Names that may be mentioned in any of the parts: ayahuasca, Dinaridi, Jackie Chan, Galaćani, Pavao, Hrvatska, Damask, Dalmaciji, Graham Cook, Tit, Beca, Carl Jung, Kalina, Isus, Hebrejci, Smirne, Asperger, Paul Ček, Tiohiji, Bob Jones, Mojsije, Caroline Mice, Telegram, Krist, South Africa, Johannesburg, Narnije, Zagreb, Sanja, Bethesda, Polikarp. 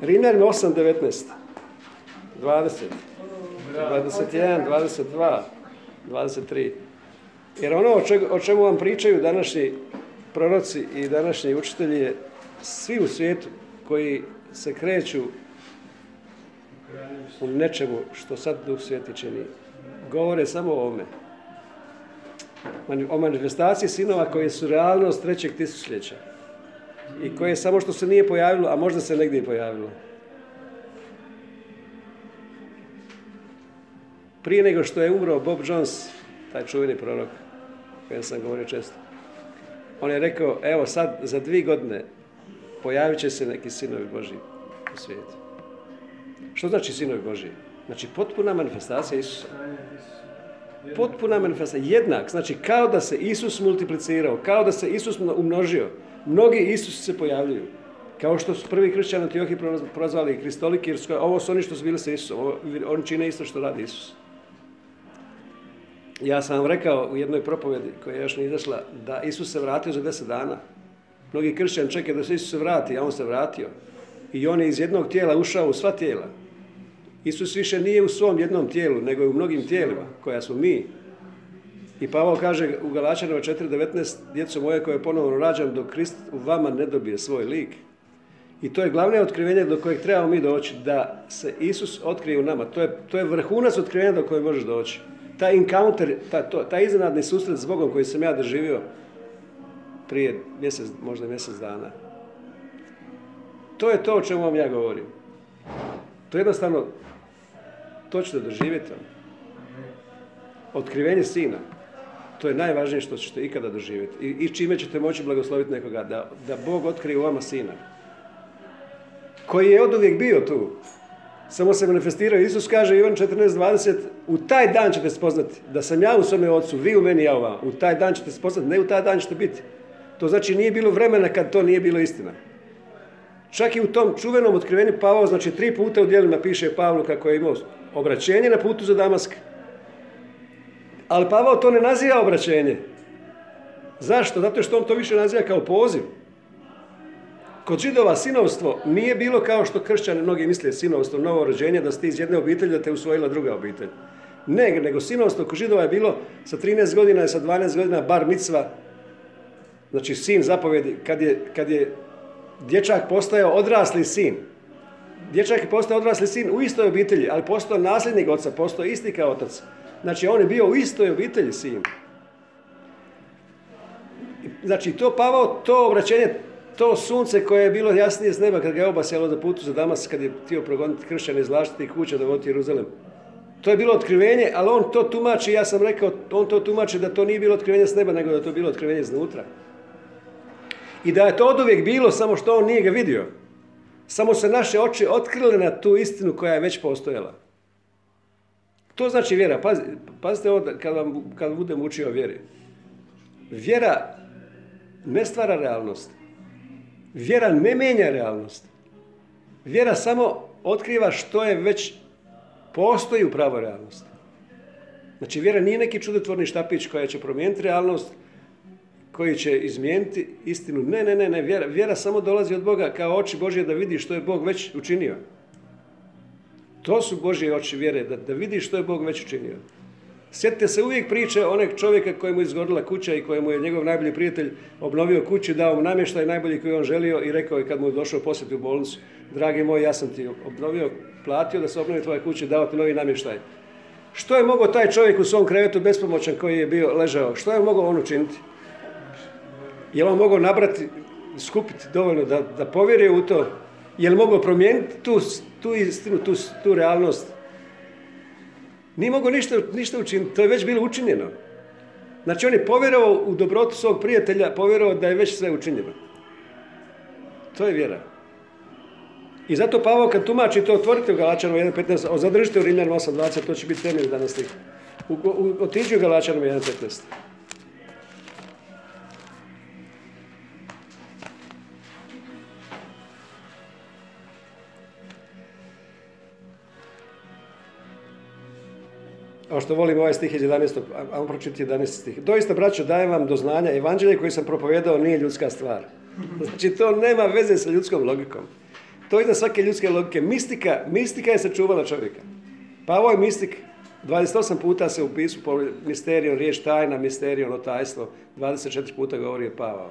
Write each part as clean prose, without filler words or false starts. Rimljani 8, 19, 20, 21, 22, 23. Jer ono o čemu vam pričaju današnji proroci i današnji učitelji, svi u svijetu koji se kreću u nečemu što sad Duh Sveti čini, govore samo o ovome. O manifestaciji sinova koje su realnost trećeg tisućljeća i koje samo što se nije pojavilo, a možda se negdje pojavilo. Prije nego što je umro Bob Jones, taj čuveni prorok o kojem sam govorio često, on je rekao, evo sad, za 2 godine pojavit će se neki sinovi Božji u svijetu. Što znači sinovi Božji? Znači potpuna manifestacija Isusa. Potpuna manifestacija, jednak, znači kao da se Isus multiplicirao, kao da se Isus umnožio. Mnogi Isusi se pojavljuju. Kao što su prvi kršćani u Tiohiji prozvali kristoliki, jer ovo su oni što su bili sa Isusom, oni čine isto što radi Isus. Ja sam vam rekao u jednoj propovedi koja je još nije izašla da Isus se vratio za 10 dana. Mnogi kršćani čekaju da se Isus se vrati, a on se vratio. I on je iz jednog tijela ušao u sva tijela. Isus više nije u svom jednom tijelu, nego je u mnogim tijelima, koja smo mi. I Pavao kaže u Galaćanima 4.19, djeco moje koje je ponovno rađam, dok Krist u vama ne dobije svoj lik. I to je glavno otkrivenje do kojeg trebamo mi doći, da se Isus otkrije u nama. To je vrhunac otkrivenja do kojeg možeš doći. Taj encounter, taj iznenadni susret s Bogom koji sam ja doživio prije možda mjesec dana. To je to o čemu vam ja govorim. To je jednostavno točno doživjeti. Otkrivenje sina. To je najvažnije što ćete ikada doživjeti. I čime ćete moći blagosloviti nekoga. Da Bog otkrije u vama sina. Koji je oduvijek bio tu. Samo se manifestirao. Isus kaže Ivan 14.20, u taj dan ćete spoznati da sam ja u svome Otcu, vi u meni, ja u vama. U taj dan ćete spoznati, ne u taj dan ćete biti. To znači nije bilo vremena kad to nije bilo istina. Čak i u tom čuvenom otkrivenju Pavao, znači 3 puta u djelima piše Pavlu kako je imao obraćenje na putu za Damask. Ali Pavao to ne naziva obraćenje. Zašto? Zato što on to više naziva kao poziv. Kod Židova sinovstvo nije bilo kao što kršćani mnogi misle sinovstvo, novo rođenje, da ste iz jedne obitelji da te usvojila druga obitelj. Ne, nego sinovstvo kod Židova je bilo sa 13 godina i sa 12 godina bar micva, znači sin zapovjedi, kad je dječak postao odrasli sin. Dječak je postao odrasli sin u istoj obitelji, ali postao nasljednik oca, postao isti kao otac. Znači on je bio u istoj obitelji sin. Znači to Pavao, to obraćenje, to sunce koje je bilo jasnije s neba kad ga je obasjalo na putu za Damask, kad je htio progoniti kršćane iz vlastitih kuća da vodi Jeruzalem. To je bilo otkrivenje, ali on to tumači, ja sam rekao, on to tumači da to nije bilo otkrivenje s neba, nego da to bilo otkrivenje iznutra. I da je to oduvijek bilo, samo što on nije ga vidio. Samo se naše oči otkrile na tu istinu koja je već postojala. To znači vjera. Pazite ovo kad budem učio o vjeri. Vjera ne stvara realnost. Vjera ne mijenja realnost. Vjera samo otkriva što je već postoji u pravoj realnosti. Znači vjera nije neki čudotvorni štapić koja će promijeniti realnost, koji će izmijeniti istinu. Ne. Vjera samo dolazi od Boga kao oči Božje da vidi što je Bog već učinio. To su Božje oči vjere, da vidi što je Bog već učinio. Sjetite se uvijek priče onog čovjeka kojemu je izgorila kuća i kojemu je njegov najbolji prijatelj obnovio kuću, dao mu namještaj najbolji koji on želio i rekao je kad mu je došao posjeti u bolnicu, dragi moj, ja sam ti obnovio, platio da se obnovi tvoja kuća, dao ti novi namještaj. Što je mogao taj čovjek u svom krevetu bespomoćan koji je bio ležao? Što je mogao on učiniti? Je li on mogao nabrati, skupiti dovoljno da povjeruje u to? Je li mogao promijeniti tu istinu, tu realnost? Nije mogao ništa učiniti, to je već bilo učinjeno. Znači on je povjerovao u dobrotu svog prijatelja, povjerovao da je već sve učinjeno. To je vjera. I zato Pavao kad tumači to, otvorite u Galaćanima 1.15, zadržite u Rimljanima 8.20, to će biti temelj danas tih. Otiđi u Galaćanima 1.15. Kao što volim ovaj stih iz 11. Ajmo pročitati 11. stih. Doista, braćo, dajem vam do znanja, evanđelje koje sam propovijedao nije ljudska stvar. Znači, to nema veze sa ljudskom logikom. To je iznad svake ljudske logike. Mistika je sačuvala čovjeka. Pavao je mistik. 28 puta se u pisu misterion, riječ tajna, misterion, otajstvo. 24 puta govori o Pavao.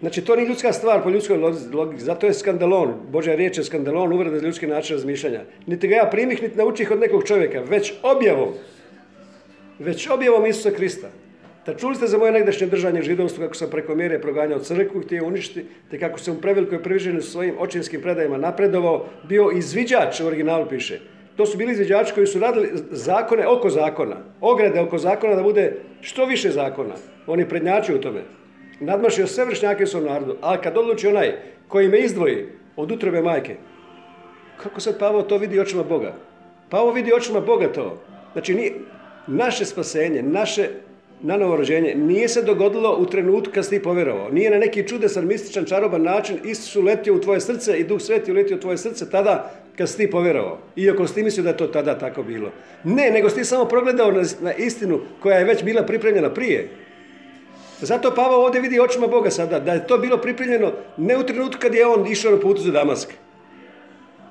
Znači, to nije ljudska stvar po ljudskoj logici. Zato je skandalon. Božja riječ je skandalon, uvreda za ljudski način razmišljanja. Niti ga ja primih, niti naučih od nekog čovjeka. Već objavom Isusa Krista. Da čuli ste za moje negdašnje držanje židovstva kako sam preko mjere proganjao crkvu, htio uništiti, te kako sam u prevelikoj priviđenju svojim očinskim predajima napredovao, bio izviđač, u originalu piše. To su bili izviđači koji su radili zakone oko zakona, ograde oko zakona da bude što više zakona. Oni prednjačuju u tome. Nadmašio sve vršnjake u svom narodu, ali kad odluči onaj koji me izdvoji od utrobe majke, kako sad Pavao to vidi očima Boga? Pavao vidi očima Boga to. Znači, naše spasenje, naše nanovo rođenje nije se dogodilo u trenutku kad si ti povjerovao. Nije na neki čudesan, mističan, čaroban način Isus uletio u tvoje srce i Duh Sveti uletio u tvoje srce tada kad si ti povjerovao. Iako si ti mislio da je to tada tako bilo. Ne, nego si ti samo progledao na istinu koja je već bila pripremljena prije. Zato Pavao ovdje vidi očima Boga sada, da je to bilo pripremljeno ne u trenutku kad je on išao na putu za Damask.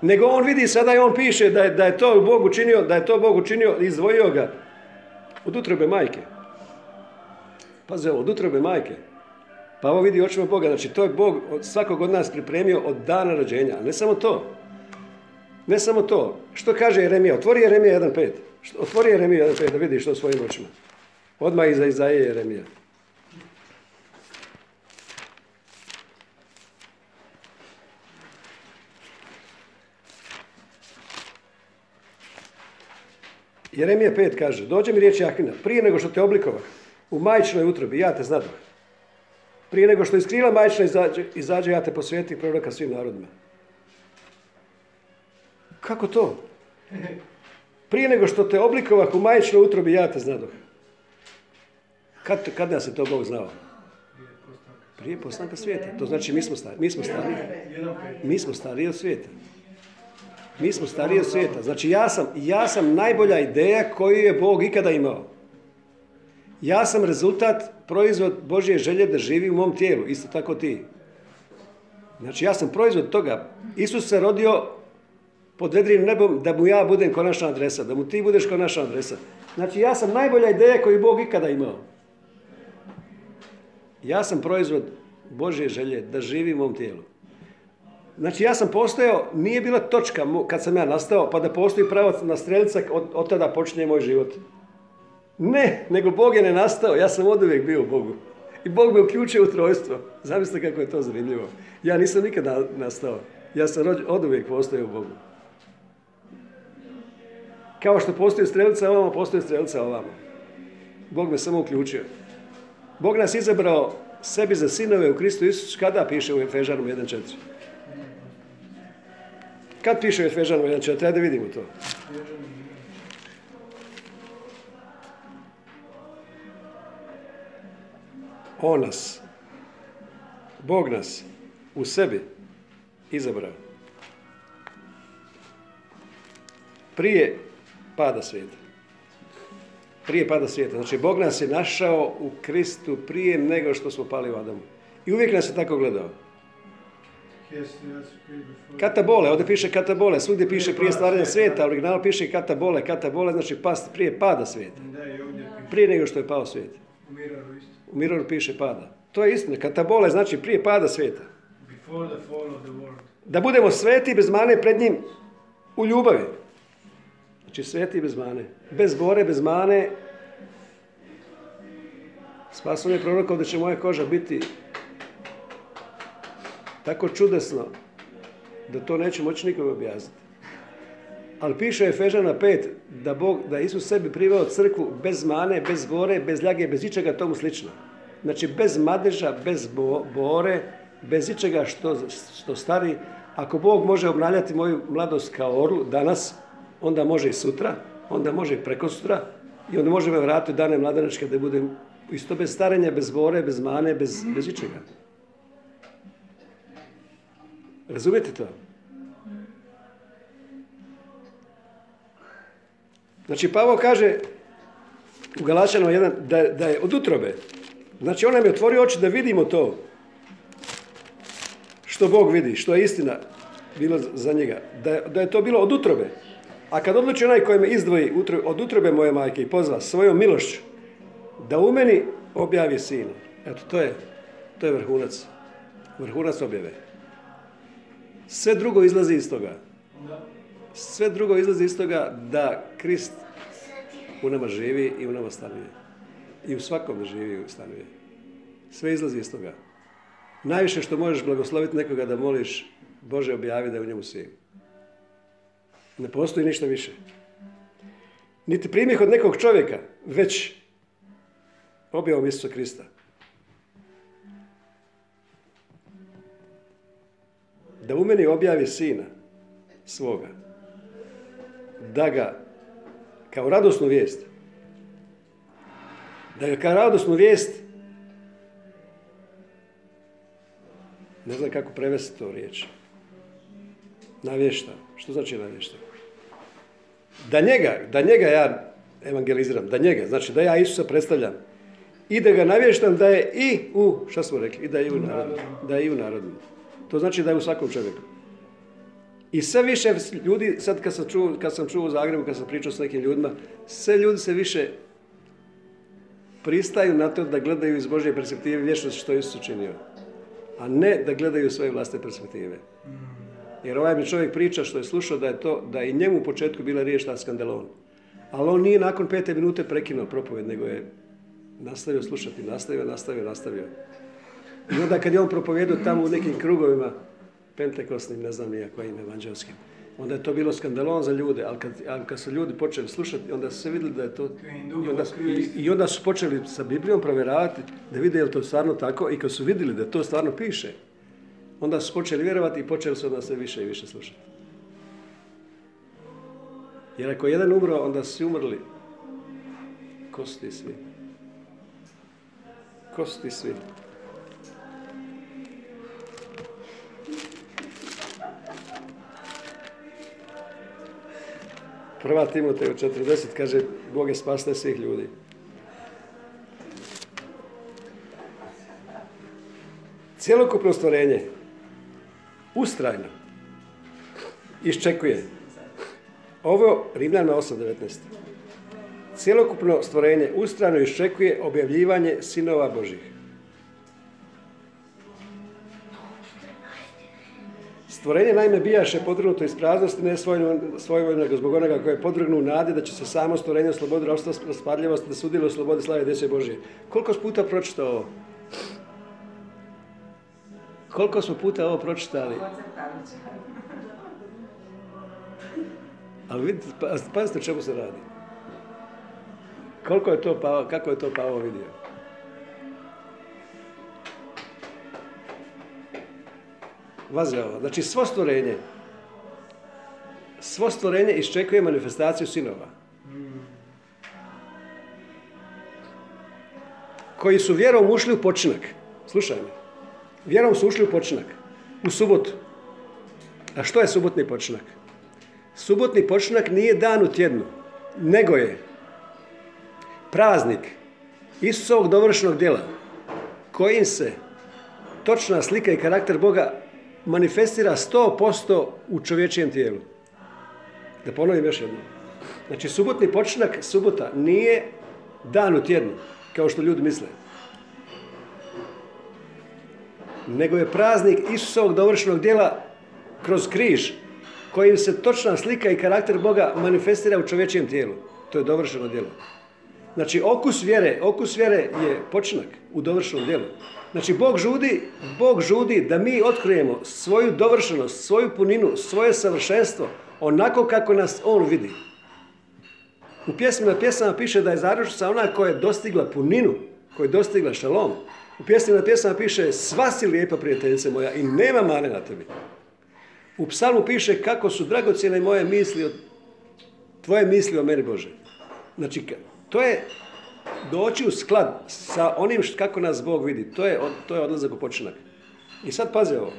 Nego on vidi sada i on piše da je to Bog učinio i izdvojio ga od utrobe majke. Pazi, od utrobe majke. Pavao vidi očima Boga, znači to je Bog svakog od nas pripremio od dana rođenja. Ne samo to. Što kaže Jeremija? Otvori Jeremija 1.5 da vidi što svojim očima. Odmah iza Izaije Jeremija. Jeremija 5 kaže, dođe mi riječ Jahvina, prije nego što te oblikovah, u majčinoj utrobi, ja te znadoh. Prije nego što iz krila majčina izađe, ja te posvetih proroka svim narodima. Kako to? Prije nego što te oblikovah, u majčinoj utrobi, ja te znadoh. Kad nas je to Bog znao? Prije postanka svijeta. To znači mi smo stariji od svijeta. Znači ja sam najbolja ideja koju je Bog ikada imao. Ja sam rezultat, proizvod Božje želje da živi u mom tijelu. Isto tako ti. Znači ja sam proizvod toga. Isus se rodio pod vedrim nebom da mu ja budem konačna adresa. Da mu ti budeš konačna adresa. Znači ja sam najbolja ideja koju je Bog ikada imao. Ja sam proizvod Božje želje da živi u mom tijelu. Znači ja sam postojao, nije bila točka kad sam ja nastao, pa da postoji pravoslavna strelica, od tada počinje moj život. Ne, nego Bog je ne nastao, ja sam oduvijek bio u Bogu. I Bog me uključio u trojstvo. Zamislite kako je to zanimljivo. Ja nisam nikada nastao, ja sam oduvijek postojao u Bogu. Kao što postoji strelica ovamo, postoji strelica ovamo. Bog me samo uključio. Bog nas izabrao sebi za sinove u Kristu Isusu, kada piše u Efežanu 1.4. Kad piše Efežanu 1.4, treba da vidimo to. On nas, Bog nas, u sebi izabrao. Prije pada svijeta. Znači, Bog nas je našao u Kristu prije nego što smo pali u Adamu. I uvijek nas je tako gledao. Katabole, ovdje piše katabole, svugdje piše prije stvaranja svijeta, original piše katabole, znači past prije pada svijeta. Prije nego što je pao svijet. U Miroru piše pada. To je istina, katabole znači prije pada svijeta. Da budemo sveti bez mane pred njim u ljubavi. Znači sveti bez mane, bez bore, bez mane. Spasom je prorokao da će moja koža biti tako čudesno da to neće moći nikome objasniti. Ali piše Efežana 5 da Isus sebi priveo crkvu bez mane, bez bore, bez ljage, bez ičega tomu slično. Znači bez madeža, bez bore, bez ičega što stari. Ako Bog može obnavljati moju mladost kao orlu danas, onda može i sutra, onda može i preko sutra i onda može me vratiti dane mladanačke da budem isto bez starenja, bez bore, bez mane, bez ičega. Razumijete to? Znači, Pavao kaže u Galaćanima 1 da je od utrobe. Znači, on nam je otvorio oči da vidimo to. što Bog vidi, što je istina bilo za njega, da je to bilo od utrobe. A kad odluči onaj koji me izdvoji od utrobe moje majke i pozva svojom milošću, da u meni objavi sina. Eto, to je vrhunac. Vrhunac objave. Sve drugo izlazi iz toga. Sve drugo izlazi iz toga da Krist u nama živi i u nama stanuje. I u svakom živi i stanuje. Sve izlazi iz toga. Najviše što možeš blagosloviti nekoga da moliš Bože objavi da je u njemu sin. Ne postoji ništa više. Niti primih od nekog čovjeka, već objavom Isusa Krista. Da u meni objavi sina svoga. Da ga kao radosnu vijest. Da ga kao radosnu vijest, ne znam kako prevesti to riječ. Navješta. Što znači navješta? Da njega ja evangeliziram, da njega, znači da ja Isusa predstavljam i da ga navještam da je i u, šta smo rekli, i da je i u narodu. Da je i u narodu. To znači da je u svakom čovjeku. I sve više ljudi, sad kad sam čuo u Zagrebu, kad sam pričao s nekim ljudima, sve ljudi se više pristaju na to da gledaju iz Božje perspektive vječnost što je Isus učinio, a ne da gledaju svoje vlastne perspektive. Jer ovaj mi čovjek priča što je slušao da je i njemu u početku bila riječ na skandelon. Ali on nije nakon 5 minute prekinuo propovjed, nego je nastavio slušati, nastavio. I onda kad je on propovijedao tamo u nekim krugovima, pentekosnim, ne znam nijak kojim evanđelskim, onda je to bilo skandelon za ljude, ali kad su ljudi počeli slušati, onda su se vidjeli da je to... I onda su počeli sa Biblijom provjeravati da vide je li to stvarno tako i kad su vidjeli da to stvarno piše, onda su počeli vjerovati i počeli su onda sve više i više slušati. Jer ako je jedan umro, onda su umrli kosti svi. Kosti svi. Prva Timoteju 4:10 kaže Bog je spasitelj svih ljudi. Cjelokupno stvorenje ustrajno iščekuje. Ovo Rimljana 8:19. Cjelokupno stvorenje ustrajno iščekuje objavljivanje sinova Božjih. Stvorenje naime bijaše podvrgnuto iz praznosti, ne svojevoljno, nego zbog onoga koje je podvrgnu nade da će se samo stvorenje slobodi ropstva spadljivosti da sudjeluje u slobodi slave djece Božje. Koliko smo puta pročitali ovo? Koliko smo puta ovo pročitali? Ali vidite, pazite o čemu se radi. Kako je to Pavao vidio? Vazrava. Znači, svo stvorenje iščekuje manifestaciju sinova. Koji su vjerom ušli u počinak. Slušaj me. Vjerom su ušli u počinak. U subotu. A što je subotni počinak? Subotni počinak nije dan u tjednu, nego je praznik Isusovog dovršenog djela kojim se točna slika i karakter Boga manifestira 100% u čovječijem tijelu. Da ponovim još jednom. Znači, subotni počinak, subota, nije dan u tjednu, kao što ljudi misle. Nego je praznik Isusovog dovršenog djela kroz križ, kojim se točna slika i karakter Boga manifestira u čovječijem tijelu. To je dovršeno djelo. Znači, okus vjere je počinak u dovršenom djelu. Znači, Bog žudi da mi otkrijemo svoju dovršenost, svoju puninu, svoje savršenstvo, onako kako nas On vidi. U pjesmama piše da je završnica ona koja je dostigla puninu, koja je dostigla šalom. U pjesmama piše sva si lijepa prijateljice moja i nema mane na tebi. U psalmu piše kako su dragocjene moje misli, tvoje misli o meni Bože. Znači, to je... doći u sklad sa onim kako nas Bog vidi. To je odlazak u počinak. I sad pazi ovo.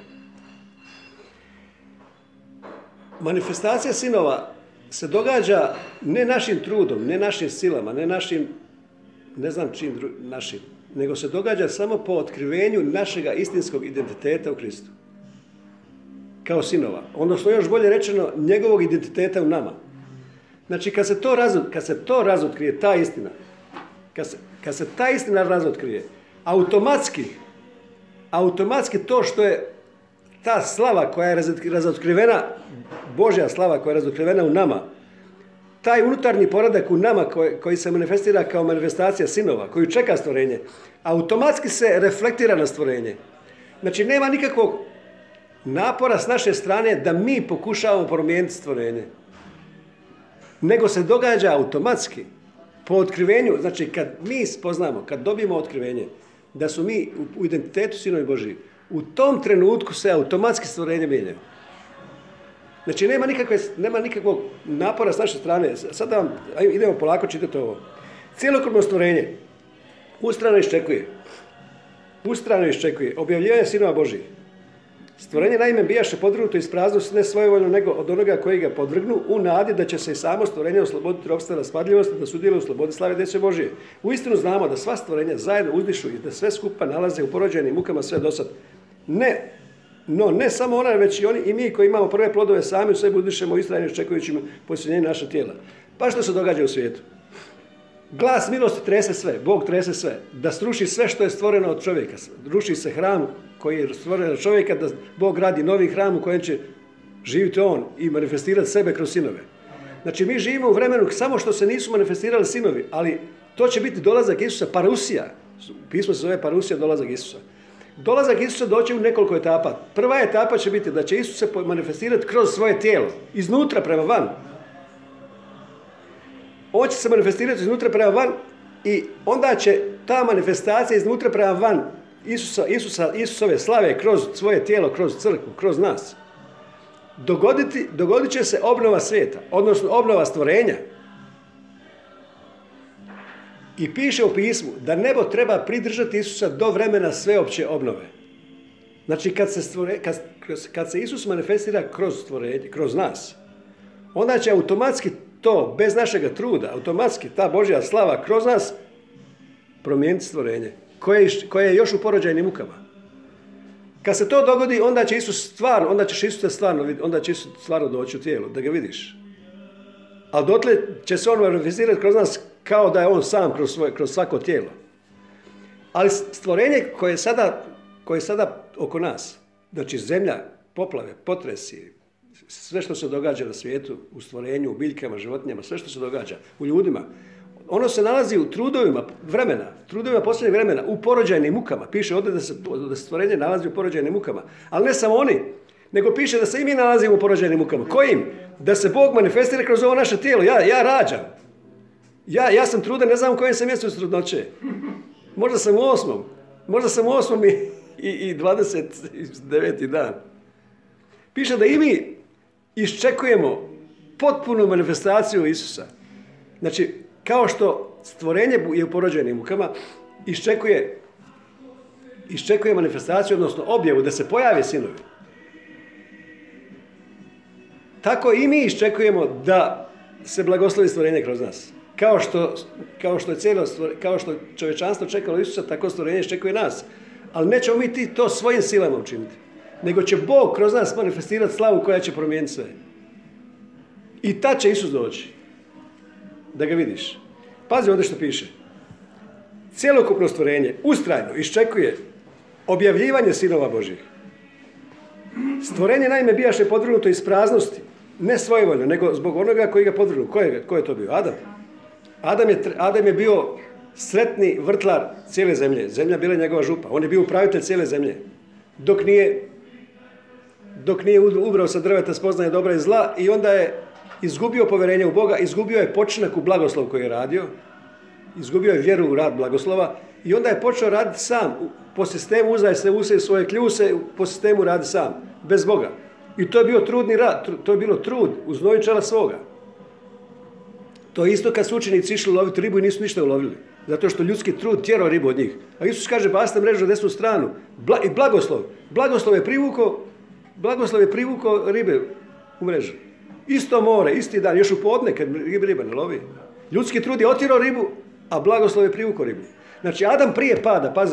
Manifestacija sinova se događa ne našim trudom, ne našim silama, ne našim, ne znam čim našim, nego se događa samo po otkrivenju našega istinskog identiteta u Kristu. kao sinova. Odnosno, još bolje rečeno, njegovog identiteta u nama. Znači, kad se to razotkrije, ta istina, kad se ta istina razotkrije, automatski to što je ta slava koja je razotkrivena, Božja slava koja je razotkrivena u nama, taj unutarnji poredak u nama koji se manifestira kao manifestacija sinova, koju čeka stvorenje, automatski se reflektira na stvorenje. Znači, nema nikakvog napora s naše strane da mi pokušavamo promijeniti stvorenje. Nego se događa automatski po otkrivenju. Znači, kad mi spoznamo, kad dobijemo otkrivenje da su mi u identitetu sinovi Božji, u tom trenutku se automatski stvorenje mijenja. Znači, nema nikakvog napora s naše strane. Sada idemo polako čitati ovo. Cjelokupno stvorenje ustrano iščekuje objavljivanje sinova Božjih. Stvorenje naime bijaše podvrgnuto ispraznu ne svojevoljno nego od onoga koji ga podvrgnu u nadi da će se i samo stvorenje osloboditi ropstva raspadljivosti da sudjeluje u slobodi slave djece Božije. Uistinu znamo da sva stvorenja zajedno uzdišu i da sve skupa nalaze u porođenim mukama sve dosad. Ne samo ona, već i oni i mi koji imamo prve plodove sami u sebi uzdišemo istrajno očekujući posljednjenje naša tijela. Pa što se događa u svijetu? Glas milosti trese sve, Bog trese sve, da sruši sve što je stvoreno od čovjeka. Ruši se hram koji je stvoren od čovjeka, da Bog gradi novi hram u kojem će živjeti on i manifestirati sebe kroz sinove. Znači, mi živimo u vremenu samo što se nisu manifestirali sinovi, ali to će biti dolazak Isusa, parusija. Pismo se zove parusija, dolazak Isusa. Dolazak Isusa doći u nekoliko etapa. Prva etapa će biti da će Isus se manifestirati kroz svoje tijelo, iznutra prema van. On će se manifestirati iznutra prema van i onda će ta manifestacija iznutra prema van Isusove slave kroz svoje tijelo, kroz crkvu, kroz nas. Dogodit će se obnova svijeta, odnosno obnova stvorenja. I piše u pismu da nebo treba pridržati Isusa do vremena sveopće obnove. Znači, kad se Isus manifestira kroz stvorenje, kroz nas, onda će automatski to, bez našega truda, automatski ta Božja slava kroz nas promijeniti stvorenje, koje je još u porođajnim mukama. Kad se to dogodi, onda će Isus stvarno doći u tijelo, da ga vidiš. Ali dotle će se on manifestirati kroz nas kao da je on sam kroz svako tijelo. Ali stvorenje koje je sada oko nas, znači zemlja, poplave, potresi, sve što se događa na svijetu, u stvorenju, u biljkama, životinjama, sve što se događa u ljudima, ono se nalazi u trudovima posljednjeg vremena, u porođajnim mukama. Piše ovdje da se stvorenje nalazi u porođajnim mukama. Ali ne samo oni, nego piše da se i mi nalazimo u porođajnim mukama. Kojim? Da se Bog manifestira kroz ovo naše tijelo. Ja rađam. Ja sam trudan, ne znam u kojem sam mjestu trudnoće. Možda sam u osmom i 29. dan. Piše da i mi iščekujemo potpunu manifestaciju Isusa. Znači, kao što stvorenje je u porođajnim mukama, iščekuje manifestaciju, odnosno objavu, da se pojave sinovi. Tako i mi iščekujemo da se blagoslovi stvorenje kroz nas. Kao što čovječanstvo čekalo Isusa, tako stvorenje iščekuje nas. Ali nećemo mi ti to svojim silama učiniti, nego će Bog kroz nas manifestirati slavu koja će promijeniti sve. I tad će Isus doći, da ga vidiš. Pazi ovdje što piše. Cjelokupno stvorenje ustrajno iščekuje objavljivanje sinova Božjih. Stvorenje naime bijaše podvrgnuto iz praznosti, ne svojevoljno, nego zbog onoga koji ga podvrgnu. Ko je to bio? Adam. Adam je bio sretni vrtlar cijele zemlje. Zemlja bila njegova župa. On je bio upravitelj cijele zemlje. Dok nije ubrao sa drveta spoznaje dobra i zla i onda je izgubio povjerenje u Boga, izgubio je počinak u blagoslov koji je radio, izgubio je vjeru u rad blagoslova i onda je počeo raditi sam. Po sistemu uzaje se use svoje kljuse, po sistemu radi sam, bez Boga. I to je bio trudni rad, to je bilo trud uz novi čela svoga. To je isto kad su učenici išli loviti ribu i nisu ništa ulovili. Zato što ljudski trud tjerao ribu od njih. A Isus kaže, bacite mrežu na desnu stranu. I blagoslov. Blagoslov je privukao ribe u mrežu. Isto more, isti dan, još u podne kad riba ne lovi. Ljudski trud je otjerao ribu, a blagoslov je privukao ribu. Znači, Adam prije pada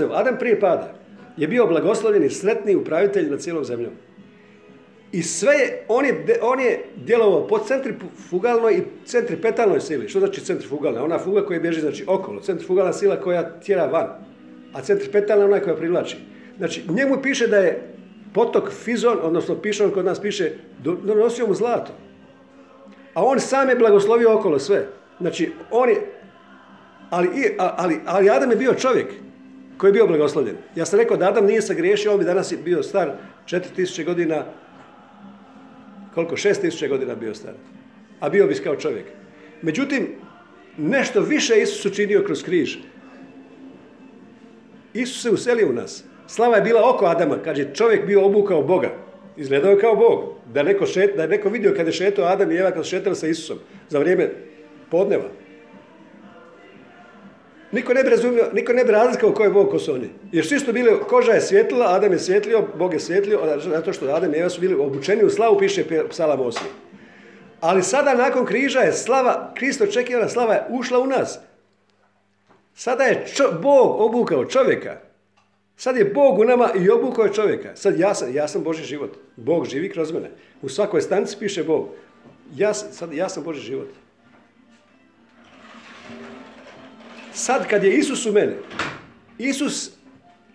je bio blagoslovljeni, sretni upravitelj nad cijelom zemljom. I sve je, on je djelovao po centrifugalnoj i centripetalnoj sili. Što znači centrifugalna? Ona fuga koja bježi, znači okolo. Centrifugalna sila koja tjera van. A centripetalna je ona koja privlači. Znači, njemu piše da je potok Fizon, odnosno Pišon kod nas piše, donosio mu zlato. A on sam je blagoslovio okolo sve. Znači, on je... Ali Adam je bio čovjek koji je bio blagoslovljen. Ja sam rekao da Adam nije sagriješio, on bi danas bio star 4000 godina, koliko? 6000 godina bio star. A bio bi kao čovjek. Međutim, nešto više Isus učinio kroz križ. Isus se uselio u nas. Slava je bila oko Adama, kad je čovjek bio obukao Boga. Izgledao je kao Bog. Da je neko vidio kad je šetao Adam i Eva, kad su šetali sa Isusom za vrijeme podneva. Niko ne bi razlikao ko je Bog, ko su oni. Jer svi su bili, koža je svjetlila, Adam je svjetlio, Bog je svjetlio, zato što Adam i Eva su bili obučeni u slavu, piše Psalam 8. Ali sada nakon križa je slava, Krist očekivana slava je ušla u nas. Sada je Bog obukao čovjeka. Sad je Bog u nama i obukao je čovjeka. Sad ja sam Božji život. Bog živi kroz mene. U svakoj stanici piše Bog. Ja sam Božji život. Sad kad je Isus u mene, Isus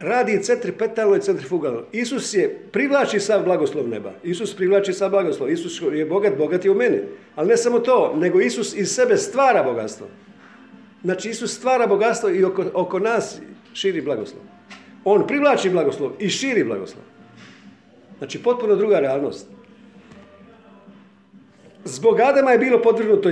radi centripetalno i centrifugalno. Isus je privlači sav blagoslov neba. Isus privlači sav blagoslov. Isus je bogat, bogat je u mene. Ali ne samo to, nego Isus iz sebe stvara bogatstvo. Znači Isus stvara bogatstvo i oko nas širi blagoslov. On privlači blagoslov i širi blagoslov. Znači potpuno druga realnost. Zbog Adama je bilo podvrgnuto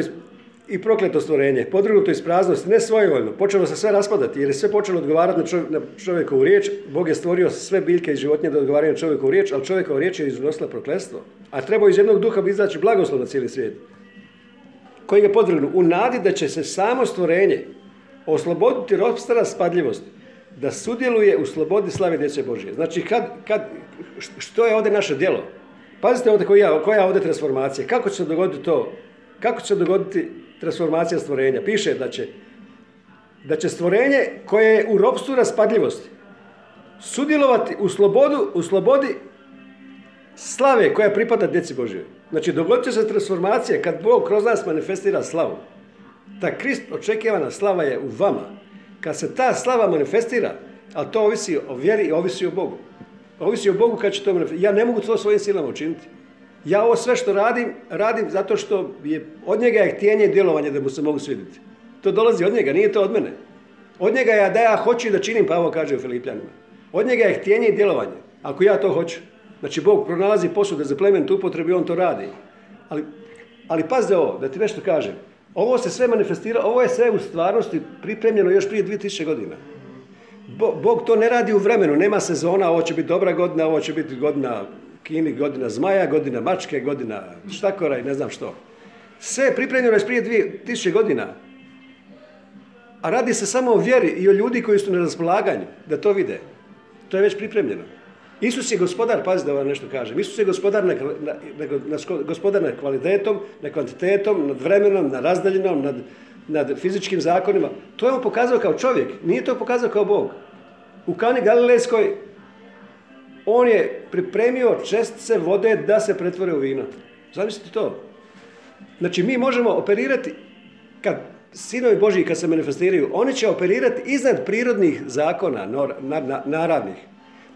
i prokleto stvorenje, podvrgnuto ispraznosti, ne svojevoljno. Počelo se sve raspadati jer je sve počelo odgovarati na čovjekovu riječ. Bog je stvorio sve biljke i životinje da odgovaraju na čovjekovu riječ, ali čovjekova riječ je iznosila prokletstvo. A trebao iz jednog duha izaći blagoslov na cijeli svijet. Koji ga podvrgnu u nadi da će se samo stvorenje osloboditi ropstva spadljivosti, da sudjeluje u slobodi slave djece Božije. Znači, što je ovdje naše djelo? Pazite ovdje koja je ovdje transformacija. Kako će se dogoditi to? Kako će se dogoditi transformacija stvorenja? Piše da će stvorenje koje je u ropstvu raspadljivosti sudjelovati u slobodi slave koja pripada djeci Božije. Znači, dogodit će se transformacija kad Bog kroz nas manifestira slavu. Ta Krist očekivana slava je u vama. Kad se ta slava manifestira, a to ovisi o vjeri i ovisi o Bogu. Ovisi o Bogu kad će to manifestirati. Ja ne mogu to svojim silama učiniti. Ja ovo sve što radim zato što je od njega je htjenje i djelovanje da mu se mogu svidjeti. To dolazi od njega, nije to od mene. Od njega je da ja hoću i da činim, Pavao kaže u Filipljanima. Od njega je htjenje i djelovanje, ako ja to hoću. Znači Bog pronalazi posude za plemenitu upotrebu i on to radi. Ali pazite ovo, da ti nešto kažem. Ovo se sve manifestira, ovo je sve u stvarnosti pripremljeno još prije 2000 godina. Bog to ne radi u vremenu, nema sezona, ovo će biti dobra godina, ovo će biti godina kini, godina zmaja, godina mačke, godina štakora i ne znam što. Sve je pripremljeno još prije 2000 godina. A radi se samo o vjeri i o ljudi koji su na raspolaganju, da to vide. To je već pripremljeno. Isus je gospodar, pazi da vam nešto kažem, Isus je gospodar nad kvalitetom, nad kvantitetom, nad vremenom, nad razdaljinom, nad fizičkim zakonima. To je on pokazao kao čovjek, nije to pokazao kao Bog. U Kani Galilejskoj on je pripremio čestice vode da se pretvore u vino. Zamislite to. Znači mi možemo operirati, kad sinovi Božji kad se manifestiraju, oni će operirati iznad prirodnih zakona, naravnih.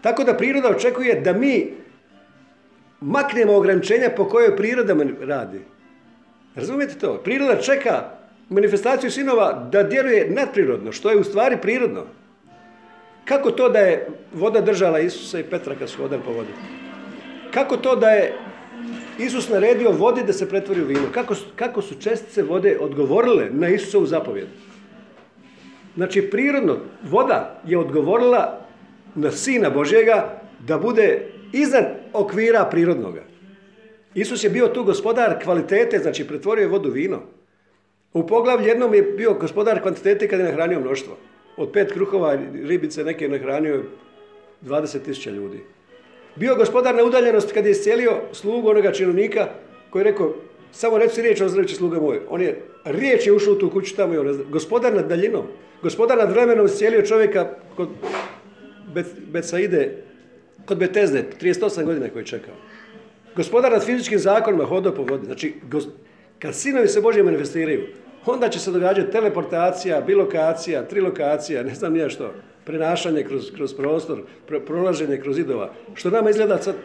Tako da priroda očekuje da mi maknemo ograničenja po kojoj priroda radi. Razumijete to? Priroda čeka manifestaciju sinova da djeluje nadprirodno, što je u stvari prirodno. Kako to da je voda držala Isusa i Petra kad su hodali po vodi? Kako to da je Isus naredio vodi da se pretvori u vino? Kako su čestice vode odgovorile na Isusovu zapovjed? Znači, prirodno, voda je odgovorila na Sina Božjega, da bude iznad okvira prirodnoga. Isus je bio tu gospodar kvalitete, znači pretvorio je vodu u vino. U poglavlju jednom je bio gospodar kvantitete kad je nahranio mnoštvo. Od 5 kruhova ribice neke je nahranio 20.000 ljudi. Bio gospodar na udaljenosti kad je iscijelio slugu onoga činovnika koji je rekao, samo reci riječ, ozdravit će sluga moj. On je riječ je ušao u tu kuću tamo i on razdrav. Gospodar nad daljinom, gospodar nad vremenom iscijelio čovjeka kod Beca ide kod Bethesde, 38 godina koji je čekao. Gospodar nad fizičkim zakonima hodao po vodi. Znači, kad sinovi se Božje manifestiraju, onda će se događati teleportacija, bilokacija, trilokacija, ne znam nije što, prenašanje kroz prostor, prolaženje kroz zidova, što nama izgleda sad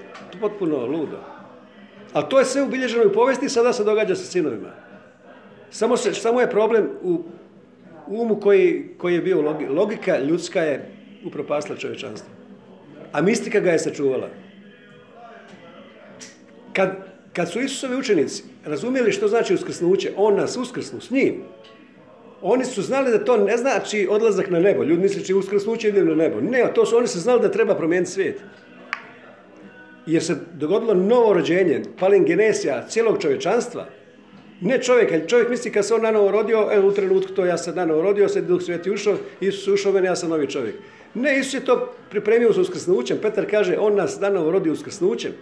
potpuno ludo. A to je sve ubilježeno u povijesti i sada se događa sa sinovima. Samo je problem u umu koji je bio logika ljudska je upropastila čovječanstvo. A mistika ga je sačuvala. Kad su Isusovi učenici razumjeli što znači uskrsnuće, on nas uskrsnu s njim, oni su znali da to ne znači odlazak na nebo. Ljudi misliči uskrsnuće idem na nebo. Ne, oni su znali da treba promijeniti svijet. Jer se dogodilo novo rođenje, palingenesija cijelog čovječanstva. Ne čovjeka, čovjek misli kad se on nanovo rodio, u trenutku to ja sam nanovo rodio, sad Duh Sveti ušao, Isus ušao meni, ja sam novi čovjek. Ne, Isus je to pripremio sa uskrsnućem. Petar kaže, on nas nanovo rodio uskrsnućem.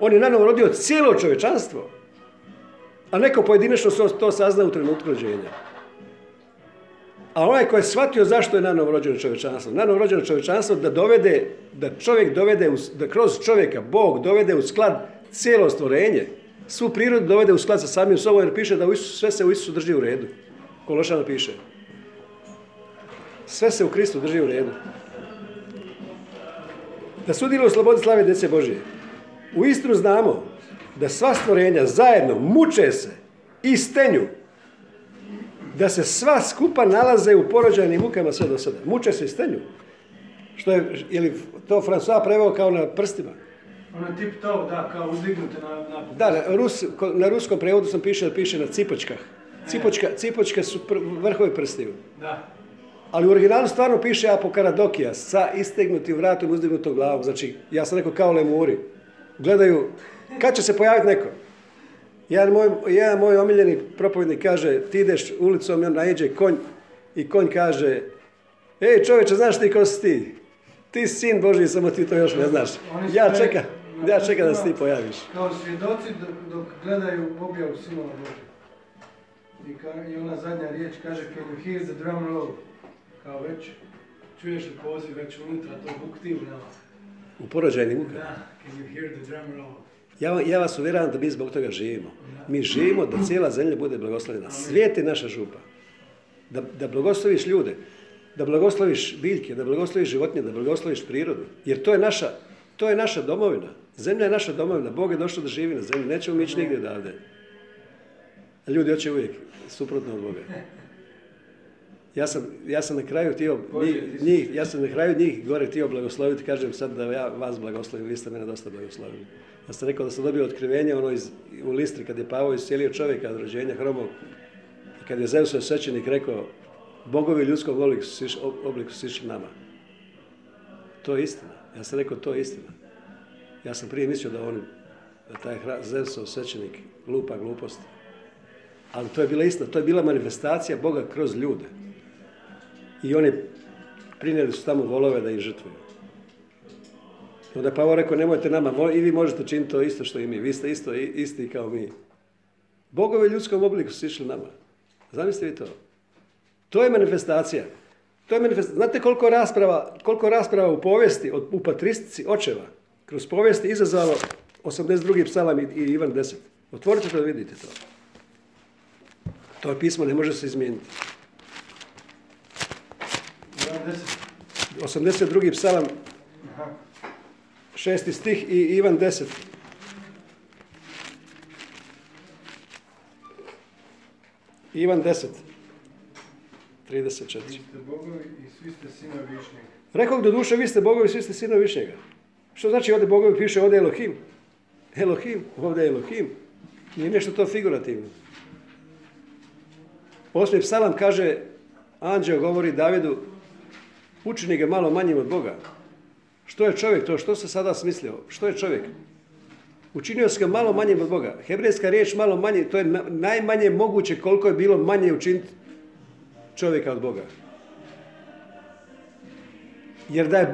On je nanovo rodio cijelo čovječanstvo. A neko pojedinačno to sazna u trenutku rođenja. A onaj koji je shvatio zašto je nanovo rođeno čovječanstvo. Nanovo rođeno čovječanstvo da kroz čovjeka Bog dovede u sklad cijelo stvorenje. Svu prirodu dovede u sklad sa samim sobom, jer piše da sve se u Isusu drži u redu. Kološana piše. Sve se u Kristu drži u redu. Da sudjeluje u slobodi slave djece Božije. U istinu znamo da sva stvorenja zajedno muče se i stenju. Da se sva skupa nalaze u porođajnim mukama sve do sada. Muče se i stenju. Što je li to François preveo kao na prstima? Ono je tip top, da, kao uzdignute na... Da, na ruskom prevodu sam piše na cipočkah. Cipočke su vrhovi prstiju. Da. Ali u originalu stvarno piše apokaradokija, sa istegnutim vratom, uzdignutom glavom. Znači, ja sam rekao kao lemuri. Gledaju, kad će se pojaviti neko? Jedan moj omiljeni propovednik kaže, ti ideš ulicom i on naiđe konj i konj kaže, ej čovječe, znaš ti ko si ti? Ti si sin Božji, samo ti to još ne znaš. Ja čekam da se ti pojaviš. Kao svjedoci dok gledaju objavu Sinova Božja. I ona zadnja riječ kaže, can you hear the drum roll? Kao već, čuješ li poziv već unutra, to Bog ti unava. U porođajnim mukama. Da, can you hear the drum roll? Ja vas uvjeravam da mi zbog toga živimo. Mi živimo da cijela zemlja bude blagoslovljena. Svijet je naša župa. Da blagosloviš ljude, da blagosloviš biljke, da blagosloviš životinje, da blagosloviš prirodu. Jer to je naša domovina. Zemlja je naša domovina. Bog je došao da živi na zemlji. Nećemo mi ići nigdje odavde. Ljudi hoće uvijek suprotno od Boga. Ja sam na kraju njih gore htio blagosloviti, kažem sad da ja vas blagoslovim, vi ste mene dosta blagoslovili. Ja sam rekao da sam dobio otkrivenje u Listri kad je Pavao iscijelio čovjeka od rođenja hromog i kad je Zeusov svećenik rekao bogovi u ljudskom obliku su išli nama. To je istina. Ja sam rekao to je istina. Ja sam prije mislio da taj Zeusov svećenik lupa gluposti. Ali to je bila istina, to je bila manifestacija Boga kroz ljude. I oni prinijeli su tamo volove da ih žrtvuju. Onda je Pavao rekao, nemojte nama, i vi možete činiti to isto što i mi, vi ste isti kao mi. Bogovi u ljudskom obliku su išli nama. Zamislite vi to. To je manifestacija. Znate koliko rasprava u povijesti, u patristici očeva, kroz povijesti izazvalo 82. psalam i Ivan 10. Otvorite to da vidite to. To pismo ne može se izmijeniti. 82. psalam, 6. stih i Ivan 10. Ivan 10. 34. Vi ste bogovi i svi ste sinovi Višnjega. Rekoh do duše, vi ste bogovi i svi ste sinovi Višnjega. Što znači ovdje bogovi piše ovdje Elohim? Ovdje Elohim. Nije nešto to figurativno. 8. psalam kaže, anđeo govori Davidu, učini ga malo manjim od Boga. Što je čovjek to? Što se sada smislio? Što je čovjek? Učinio se ga malo manjim od Boga. Hebrejska riječ malo manje, to je najmanje moguće koliko je bilo manje učiniti čovjeka od Boga. Jer da je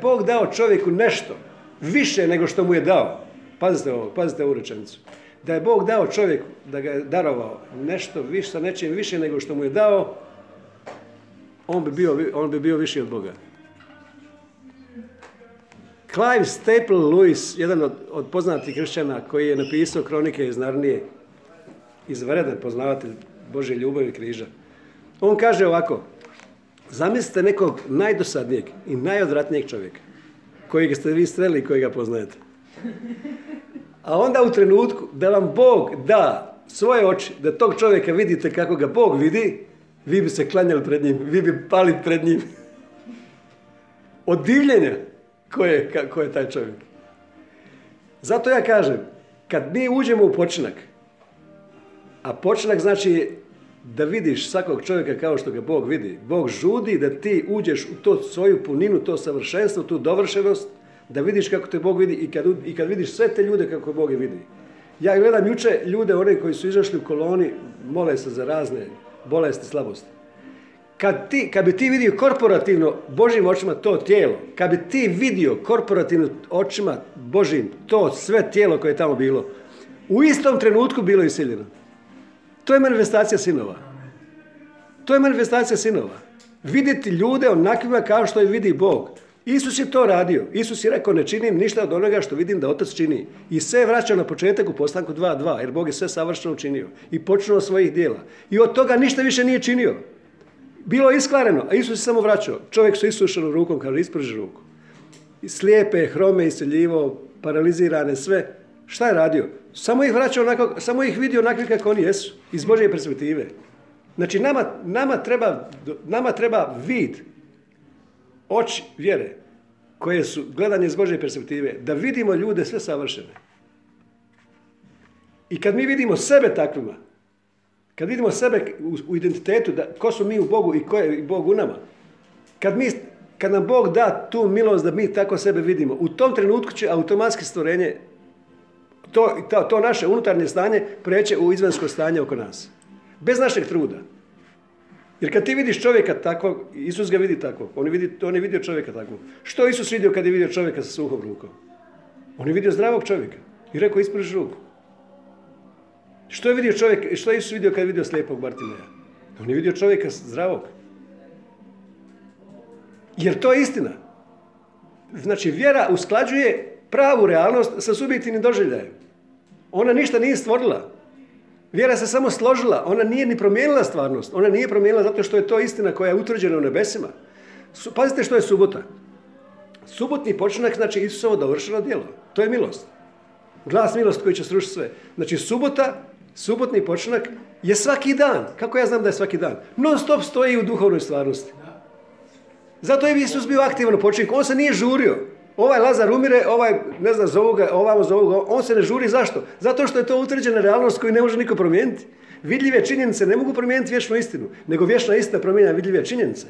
Bog dao čovjeku nešto više nego što mu je dao. Pazite ovu rečenicu. Da je Bog dao čovjeku, da ga je darovao nešto više, sa nečim više nego što mu je dao, on bi bio viši od Boga. Clive Staples Lewis, jedan od poznatih kršćana koji je napisao kronike iz Narnije, izvredan poznavatelj Božje ljubavi i križa. On kaže ovako, zamislite nekog najdosadnijeg i najodvratnijeg čovjeka, kojeg ste vi streli i kojega poznajete. A onda u trenutku da vam Bog da svoje oči, da tog čovjeka vidite kako ga Bog vidi, vi bi se klanjali pred njim, vi bi pali pred njim. Od divljenja ko je taj čovjek. Zato ja kažem, kad mi uđemo u počinak, a počinak znači da vidiš svakog čovjeka kao što ga Bog vidi. Bog žudi da ti uđeš u to svoju puninu, to savršenstvo, tu dovršenost, da vidiš kako te Bog vidi i kad vidiš sve te ljude kako Bog je vidi. Ja gledam juče ljude, one koji su izašli u koloni, mole se za razne bolesti, slabosti. Kad bi ti vidio korporativno Božjim očima to tijelo, kad bi ti vidio korporativno očima Božjim to sve tijelo koje je tamo bilo, u istom trenutku bilo isiljeno. To je manifestacija sinova. To je manifestacija sinova. Vidjeti ljude onakvima kao što je vidi Bog. Isus je to radio. Isus je rekao, ne činim ništa od onoga što vidim da Otac čini. I sve je vraćao na početak u postanku 2.2, jer Bog je sve savršeno učinio. I počnuo svojih dijela. I od toga ništa više nije činio. Bilo je iskvareno, a Isus je samo vraćao. Čovjek su isušenom rukom, kaže, isprži ruku. I slijepe, hrome, iseljivo, paralizirane, sve. Šta je radio? Samo ih vraćao onako, samo ih vidio onakvi kako oni jesu, iz Božje perspektive. Znači, nama treba vid, oči vjere, koje su gledanje iz Božje perspektive, da vidimo ljude sve savršene. I kad mi vidimo sebe takvima, kad vidimo sebe u identitetu, da, ko su mi u Bogu i ko je Bog u nama, kad nam Bog da tu milost da mi tako sebe vidimo, u tom trenutku će automatski stvorenje, to naše unutarnje stanje preće u izvanjsko stanje oko nas. Bez našeg truda. Jer kad ti vidiš čovjeka takvog, Isus ga vidi takvog. On je vidio čovjeka takvog. Što Isus vidio kad je vidio čovjeka sa suhom rukom? On je vidio zdravog čovjeka. I rekao, isprži ruku. Što je Isus vidio kad je vidio slijepog Bartimeja? On je vidio čovjeka zdravog. Jer to je istina. Znači, vjera usklađuje pravu realnost sa subjektivnim doživljajem. Ona ništa nije stvorila. Vjera se samo složila. Ona nije ni promijenila stvarnost. Ona nije promijenila zato što je to istina koja je utvrđena u nebesima. Pazite što je subota. Subotni počinak znači Isusovo dovršeno djelo. To je milost. Glas milosti koji će srušiti sve. Znači subotni počinak je svaki dan. Kako ja znam da je svaki dan? Non stop stoji u duhovnoj stvarnosti. Zato je Isus bio aktivan u počinku. On se nije žurio. Ovaj Lazar umire, ovaj, ne znam, zovu ga, on se ne žuri. Zašto? Zato što je to utvrđena realnost koju ne može niko promijeniti. Vidljive činjenice ne mogu promijeniti vječnu istinu, nego vječna istina promijenja vidljive činjenice.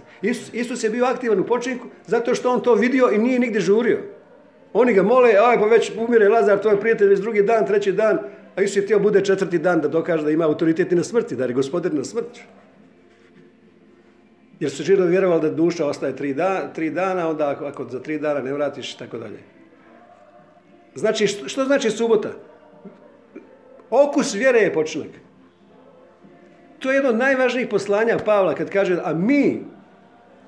Isus je bio aktivan u počinku zato što on to vidio i nije nigdje žurio. Oni ga mole, pa već umire Lazar, tvoj prijatelj, već drugi dan, treći dan, a Isus je htio bude četvrti dan da dokaže da ima autoritet i na smrti, da je gospodar na smrti. Jer su Židovi vjerovali da duša ostaje 3 dana, onda ako za 3 dana ne vratiš i tako dalje. Znači, što znači subota? Okus vjere je počinak. To je jedno od najvažnijih poslanja Pavla kad kaže, a mi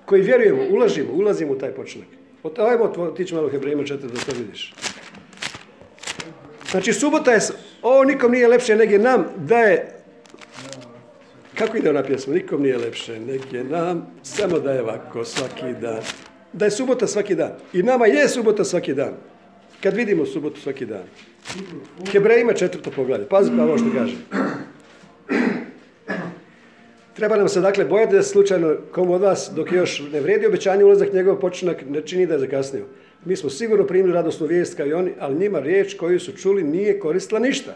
koji vjerujemo, ulazimo u taj počinak. Ajmo tići malo Hebrejima 4 da to vidiš. Znači, subota je, ovo nikom nije lepše nego nam da je. Kako ide ona pjesma? Nikom nije lepše, nek je nam, samo da je ovako svaki dan. Da je subota svaki dan. I nama je subota svaki dan. Kad vidimo subotu svaki dan. Hebrejima 4. poglavlje. Pazi pa ovo što kaže. Treba nam se dakle bojati da slučajno komu od vas, dok još ne vrijedi obećanje, ulazak njegov počinak ne čini da je zakasnio. Mi smo sigurno primili radosnu vijest kao i oni, ali njima riječ koju su čuli nije koristila ništa.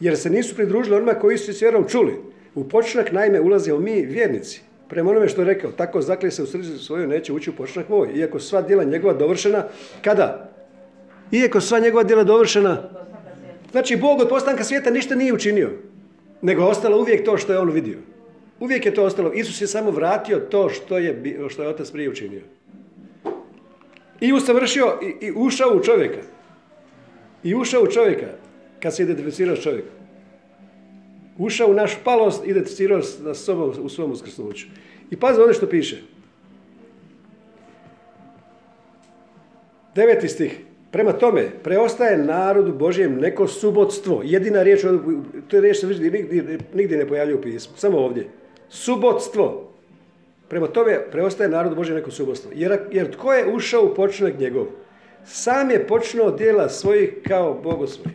Jer se nisu pridružili onima koji su s vjerom čuli. U počinak naime ulazimo mi vjernici. Prema onome što je rekao, tako zaklje se u srcu svoju neće ući u počinak moj. Iako sva djela njegova dovršena, kada? Iako sva njegova djela dovršena. Znači Bog od postanka svijeta ništa nije učinio. Nego je ostalo uvijek to što je on vidio. Uvijek je to ostalo. Isus je samo vratio to što je Otac prije učinio. I usavršio i ušao u čovjeka. Kad se identificirao s čovjekom. Ušao u našu palost, identificirao nas sobom u svom uskrsnuću. I pazi ono što piše. 9. stih. Prema tome, preostaje narodu Božijem neko subotstvo. Jedina riječ, to je riječ se nigdje ne pojavlja u pismu, samo ovdje. Subotstvo. Prema tome, preostaje narodu Božijem neko subotstvo. Jer tko je ušao u počinak njegov? Sam je počnuo djela svojih kao bogosvoj.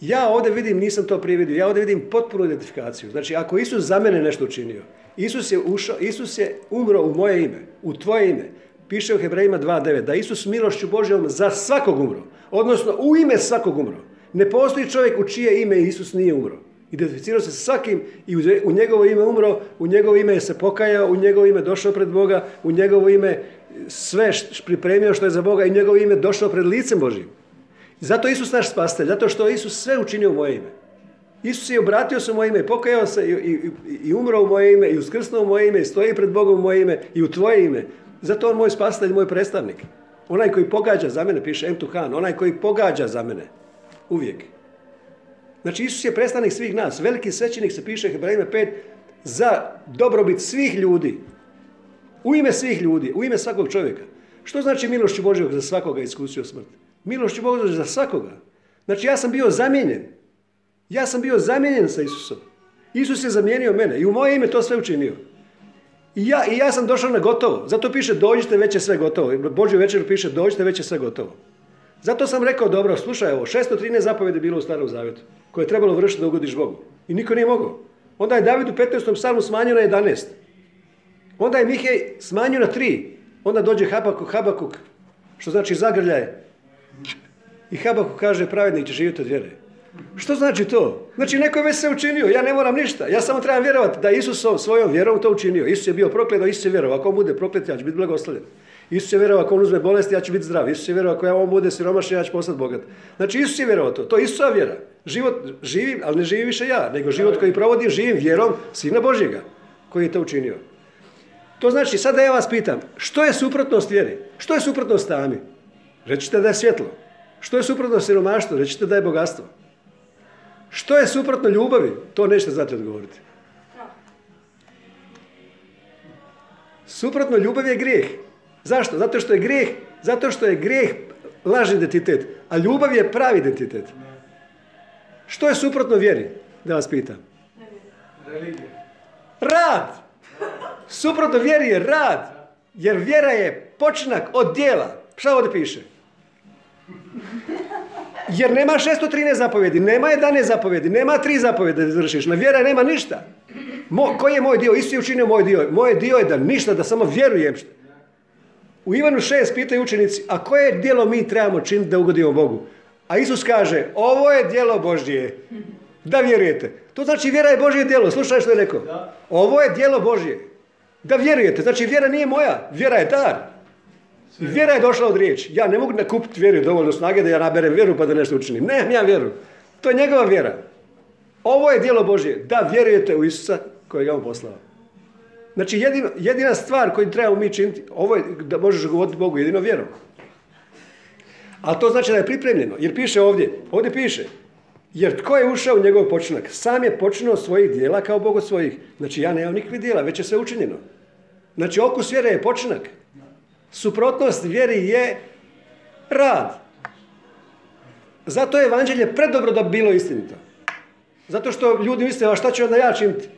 Ja ovdje vidim, nisam to prije vidio, ja ovdje vidim potpunu identifikaciju. Znači, ako Isus za mene nešto učinio, Isus je umro u moje ime, u tvoje ime. Piše u Hebrejima 2.9 da Isus milošću Božjom za svakog umro. Odnosno, u ime svakog umro. Ne postoji čovjek u čije ime Isus nije umro. Identificirao se svakim i u njegovo ime umro, u njegovo ime se pokajao, u njegovo ime došao pred Boga, u njegovo ime sve pripremio što je za Boga i u njegovo ime došao pred licem Božjim. Zato Isus naš spasitelj, zato što Isus sve učinio u moje ime. Isus je obratio se u moje ime, pokajao se i umro u moje ime, i uskrsnuo u moje ime, i stoji pred Bogom u moje ime, i u tvoje ime. Zato on moj spasitelj, moj predstavnik. Onaj koji pogađa za mene, piše Entuhan, onaj koji pogađa za mene. Uvijek. Znači Isus je predstavnik svih nas. Veliki svećenik se piše Hebrejima 5 za dobrobit svih ljudi. U ime svih ljudi, u ime svakog čovjeka. Što znači milošću Božjeg za svakoga iskusio smrt? Milošću Božjeg za svakoga. Znači ja sam bio zamijenjen. Ja sam bio zamijenjen sa Isusom. Isus je zamijenio mene i u moje ime to sve učinio. I ja sam došao na gotovo. Zato piše dođite već je sve gotovo. Božju večeru piše dođite već je sve gotovo. Zato sam rekao dobro, slušaj ovo, 613 zapovjedi bilo u Starom Zavjetu koje je trebalo vršiti da ugodiš Bogu. I niko nije mogao. Onda je David u 15. psalmu smanjio na 11. Onda je Mihej smanjio na 3. Onda dođe Habakuk, što znači zagrljaj. I Habakuk kaže pravednik će živjeti od vjere. Što znači to? Znači neko je već sve učinio, ja ne moram ništa. Ja samo trebam vjerovati da Isus svojom vjerom to učinio. Isus je bio proklet, Isus je vjerovao. Ako on bude proklet, ja ću biti blagoslovljen. Isus je vjerovao, ako on uzme bolesti, ja ću biti zdrav. Isus je vjerovao, ako on bude siromašan, ja ću postati bogat. Znači Isus je vjerovao to. To je Isusova vjera. Život živim, ali ne živim više ja, nego život koji provodim, živim vjerom Sina Božjega koji je to učinio. To znači, sada ja vas pitam, što je suprotnost vjeri? Što je suprotnost tami? Recite da je svjetlo. Što je suprotno siromaštvu? Recite da je bogatstvo. Što je suprotno ljubavi? To nećete znati odgovoriti. Suprotno ljubavi je grijeh. Zašto? Zato što je grijeh lažni identitet, a ljubav je pravi identitet. Što je suprotno vjeri? Da vas pitam. Religija. Rad! Suprotno vjeri je rad, jer vjera je počinak od djela. Šta ovdje piše? Jer nema 613 zapovjedi, nema 11 zapovjedi, nema 3 zapovjede da izvršiš, na vjera nema ništa. Koji je moj dio? Isus je učinio moj dio. Moj dio je da ništa, da samo vjerujem. U Ivanu 6 pitaju učenici, a koje djelo mi trebamo činiti da ugodimo Bogu? A Isus kaže, ovo je djelo Božje, da vjerujete. To znači vjera je Božje djelo, slušaj što je rekao. Ovo je djelo Božje, da vjerujete. Znači vjera nije moja, vjera je dar. I vjera je došla od riječi. Ja ne mogu nakupiti vjeru dovoljno snage da ja naberem vjeru pa da nešto učinim. Ne, ja vjeru. To je njegova vjera. Ovo je djelo Božje. Da vjerujete u Isusa kojega on poslao. Znači jedina stvar koju trebamo mi činiti, ovo je da možeš govoriti Bogu jedino vjerom. Ali to znači da je pripremljeno. Jer piše ovdje piše. Jer tko je ušao u njegov počinak? Sam je počinuo svojih djela kao Bog od svojih. Znači ja nemam nikakvih djela, već je sve učinjeno. Znači okus vjere je počinak. Suprotnost vjeri je rad. Zato je evanđelje predobro da bi bilo istinito. Zato što ljudi misle, a šta ću onda ja činiti?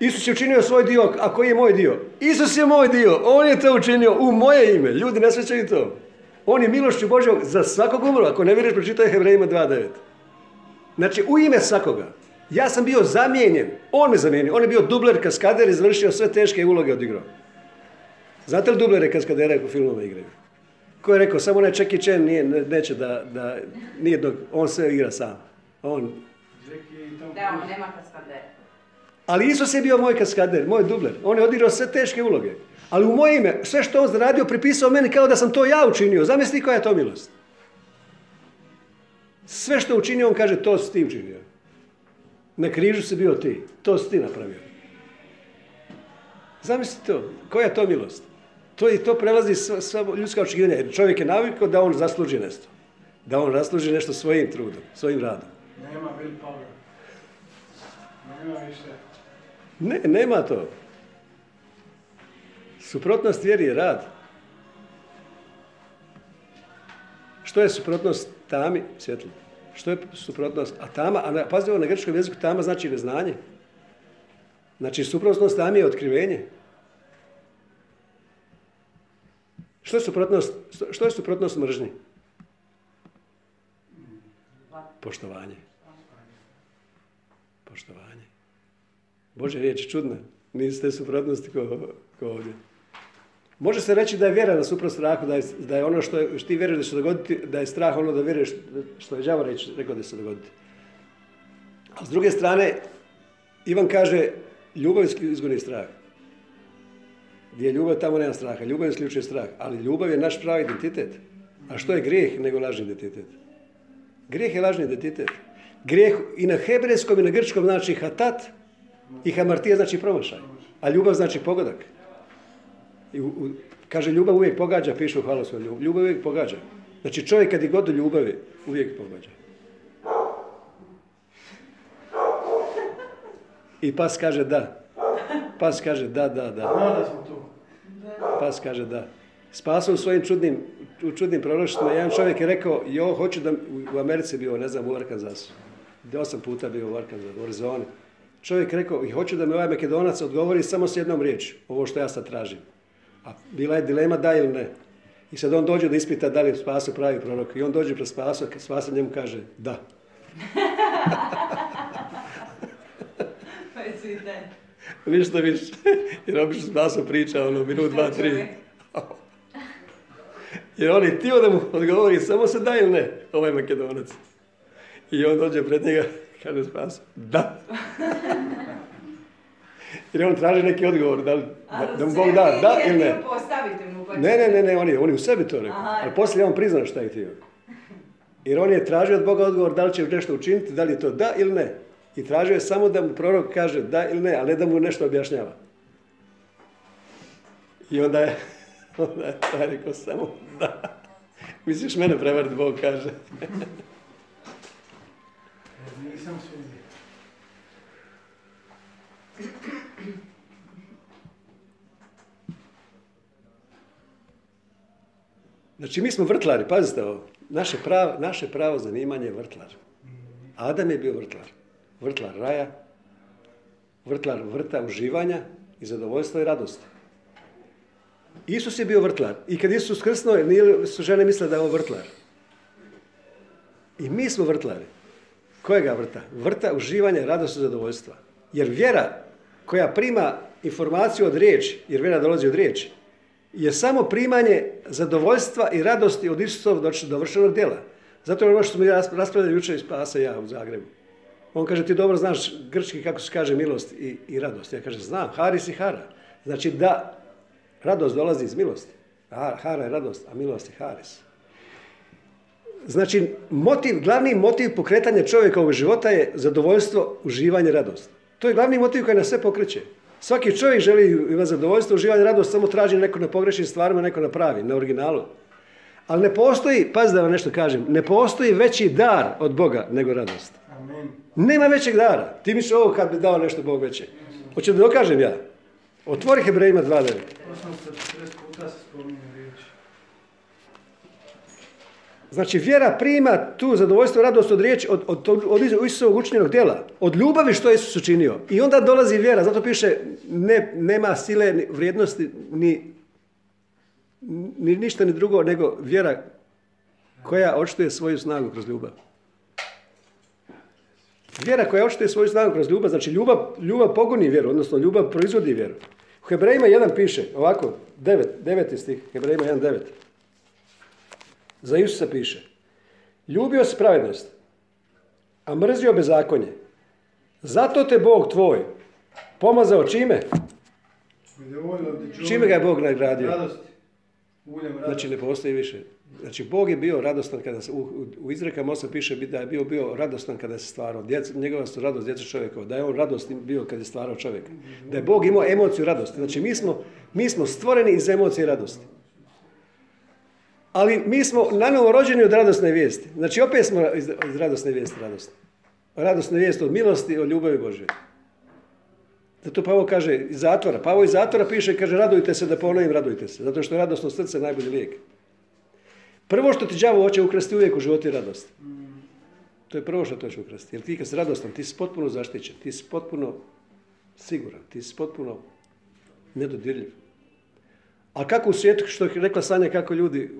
Isus je učinio svoj dio, a koji je moj dio? Isus je moj dio, on je to učinio u moje ime. Ljudi ne shvaćaju to. On je milošću Božjom za svakog umro. Ako ne vjeruješ, pročitaj Hebrejima 2.9. Znači, u ime svakoga. Ja sam bio zamijenjen. On me zamijenio. On je bio dubler, kaskader, izvršio sve teške uloge odigrao. Znate li dublere kaskadera u filmove igraju? Ko je rekao, samo onaj Jackie Chan neće da nijednog, on sve igra sam. On... Da, on nema kaskadera. Ali Isus je bio moj kaskader, moj dubler. On je odigrao sve teške uloge. Ali u moje ime, sve što on zaradio, pripisao meni kao da sam to ja učinio. Zamisli koja je to milost. Sve što učinio, on kaže, to si ti učinio. Na križu si bio ti, to si ti napravio. Zamisli to, koja je to milost? To prelazi sva ljudska očekivanja. Jer čovjek je navikao da on zasluži nešto. Da on zasluži nešto svojim trudom, svojim radom. Nema willpower. Nema više. Ne, nema to. Suprotnost vjeri je rad. Što je suprotnost tami? Svjetlo. Što je suprotnost? A tama, a pazite, na grčkom jeziku tama znači neznanje. Znači, suprotnost tami je otkrivenje. Što je suprotnost mržnji? Poštovanje. Poštovanje. Božja riječ je čudna. Niste suprotnosti ko ovdje. Može se reći da je vjera na suprot strahu, da je ono što ti vjeruješ da će se dogoditi, da je strah ono da vjeruješ što je đavo rekao da će se dogoditi. A s druge strane, Ivan kaže, ljubav izgoni strah. Gdje je ljubav, tamo nema straha. Ljubav isključuje strah. Ali ljubav je naš pravi identitet. A što je grijeh nego lažni identitet? Grijeh je lažni identitet. Grijeh i na hebrejskom i na grčkom znači hatat i hamartija znači promašaj. A ljubav znači pogodak. Kaže, ljubav uvijek pogađa, piše u Halosu. Ljubav uvijek pogađa. Znači čovjek kad je god do ljubavi, uvijek pogađa. I pas kaže da. Pas kaže da. Pas kaže da. Spasom svojim čudnim proroštvima. Jedan čovjek je rekao, hoću da u Americi bio, ne znam, u Arkanzasu. 8 puta bio u Arkanzasu, u Arizoni. Čovjek je rekao, hoću da mi ovaj Makedonac odgovori samo s jednom riječju, ovo što ja sad tražim. A bila je dilema da ili ne. I sad on dođe da ispita da li je Spaso pravi prorok. I on dođe pred Spaso, Spaso njemu kaže da. Pa je cvitan. Ništa više. Jer obično Spaso priča, minut, 2, 3. Jer on je tio da mu odgovori samo se da ili ne, ovaj Makedonac. I on dođe pred njega, kaže Spaso, da. Jer on traži neki odgovor, da mu Bog da, da ili ne. Ne, on je u sebi to rekao, ali poslije on priznao šta je htio. Jer on je tražio od Boga odgovor da li će nešto učiniti, da li je to da ili ne. I tražio je samo da mu prorok kaže da ili ne, a ne da mu nešto objašnjava. I onda je taj rekao samo da. Misliš mene prevariti, Bog kaže. Nisam sumnjao. Znači, mi smo vrtlari, pazite ovo. Naše pravo zanimanje je vrtlar. Adam je bio vrtlar. Vrtlar raja, vrtlar vrta uživanja i zadovoljstva i radosti. Isus je bio vrtlar. I kad Isus krsnuo, su žene mislile da je on vrtlar. I mi smo vrtlari. Kojega vrta? Vrta uživanja, radosti i zadovoljstva. Jer vjera koja prima informaciju od riječi, jer vjera dolazi od riječi, je samo primanje zadovoljstva i radosti od Isusovog dovršenog djela. Zato je ono što smo raspravljali jučer iz Pasa ja u Zagrebu. On kaže, ti dobro znaš grčki kako se kaže milost i radost. Ja kažem, znam, haris i hara. Znači da radost dolazi iz milosti. Hara je radost, a milost je haris. Znači, glavni motiv pokretanja čovjekovog života je zadovoljstvo, uživanje, radost. To je glavni motiv koji nas sve pokreće. Svaki čovjek želi imati zadovoljstvo, uživanje, radost, samo traži neko na pogrešnim stvarima, neko na pravi, na originalu. Ali ne postoji, pazi da vam nešto kažem, ne postoji veći dar od Boga nego radost. Amen. Nema većeg dara. Ti misliš ovo kad bi dao nešto Bog veće. Hoću da dokažem ja. Otvori Hebrejima 2:9. Znači, vjera prima tu zadovoljstvo, radost od riječi, od Isusovog učinjenog djela, od ljubavi što je Isus učinio. I onda dolazi vjera, zato piše, nema sile, ni vrijednosti, ni ništa ni drugo, nego vjera koja očituje svoju snagu kroz ljubav. Vjera koja očituje svoju snagu kroz ljubav, znači ljubav pogoni vjeru, odnosno ljubav proizvodi vjeru. U Hebrejima 1 piše, ovako, 9. stih, Hebrejima 1:9. Za Isusa piše, ljubio si pravednost, a mrzio bezakonje. Zato te Bog tvoj pomazao čime? Čime ga je Bog nagradio? Radosti. Znači ne postoji više. Znači Bog je bio radostan kada se, u izrekama 8 piše da je bio radostan kada se stvarao. Njegova su radost djeca čovjekova. Da je on radostan bio kada je stvarao čovjeka. Da je Bog imao emociju radosti. Znači mi smo stvoreni iz emocije radosti. Ali mi smo nanovo rođeni od radosne vijesti. Znači, opet smo iz radosne vijesti radosni. Radosne vijesti od milosti, od ljubavi Božje. Zato Pavao kaže iz zatvora. Pavao iz zatvora piše, kaže, radujte se, da ponovim, radujte se. Zato što je radosno srce najbolji lijek. Prvo što ti đavo hoće ukrasti uvijek u životu je radost. To je prvo što ti hoće ukrasti. Jer ti kad si radostan, ti si potpuno zaštićen, ti si potpuno siguran, ti si potpuno nedodirljiv. A kako u svijetu, što je rekla Sanja, kako ljudi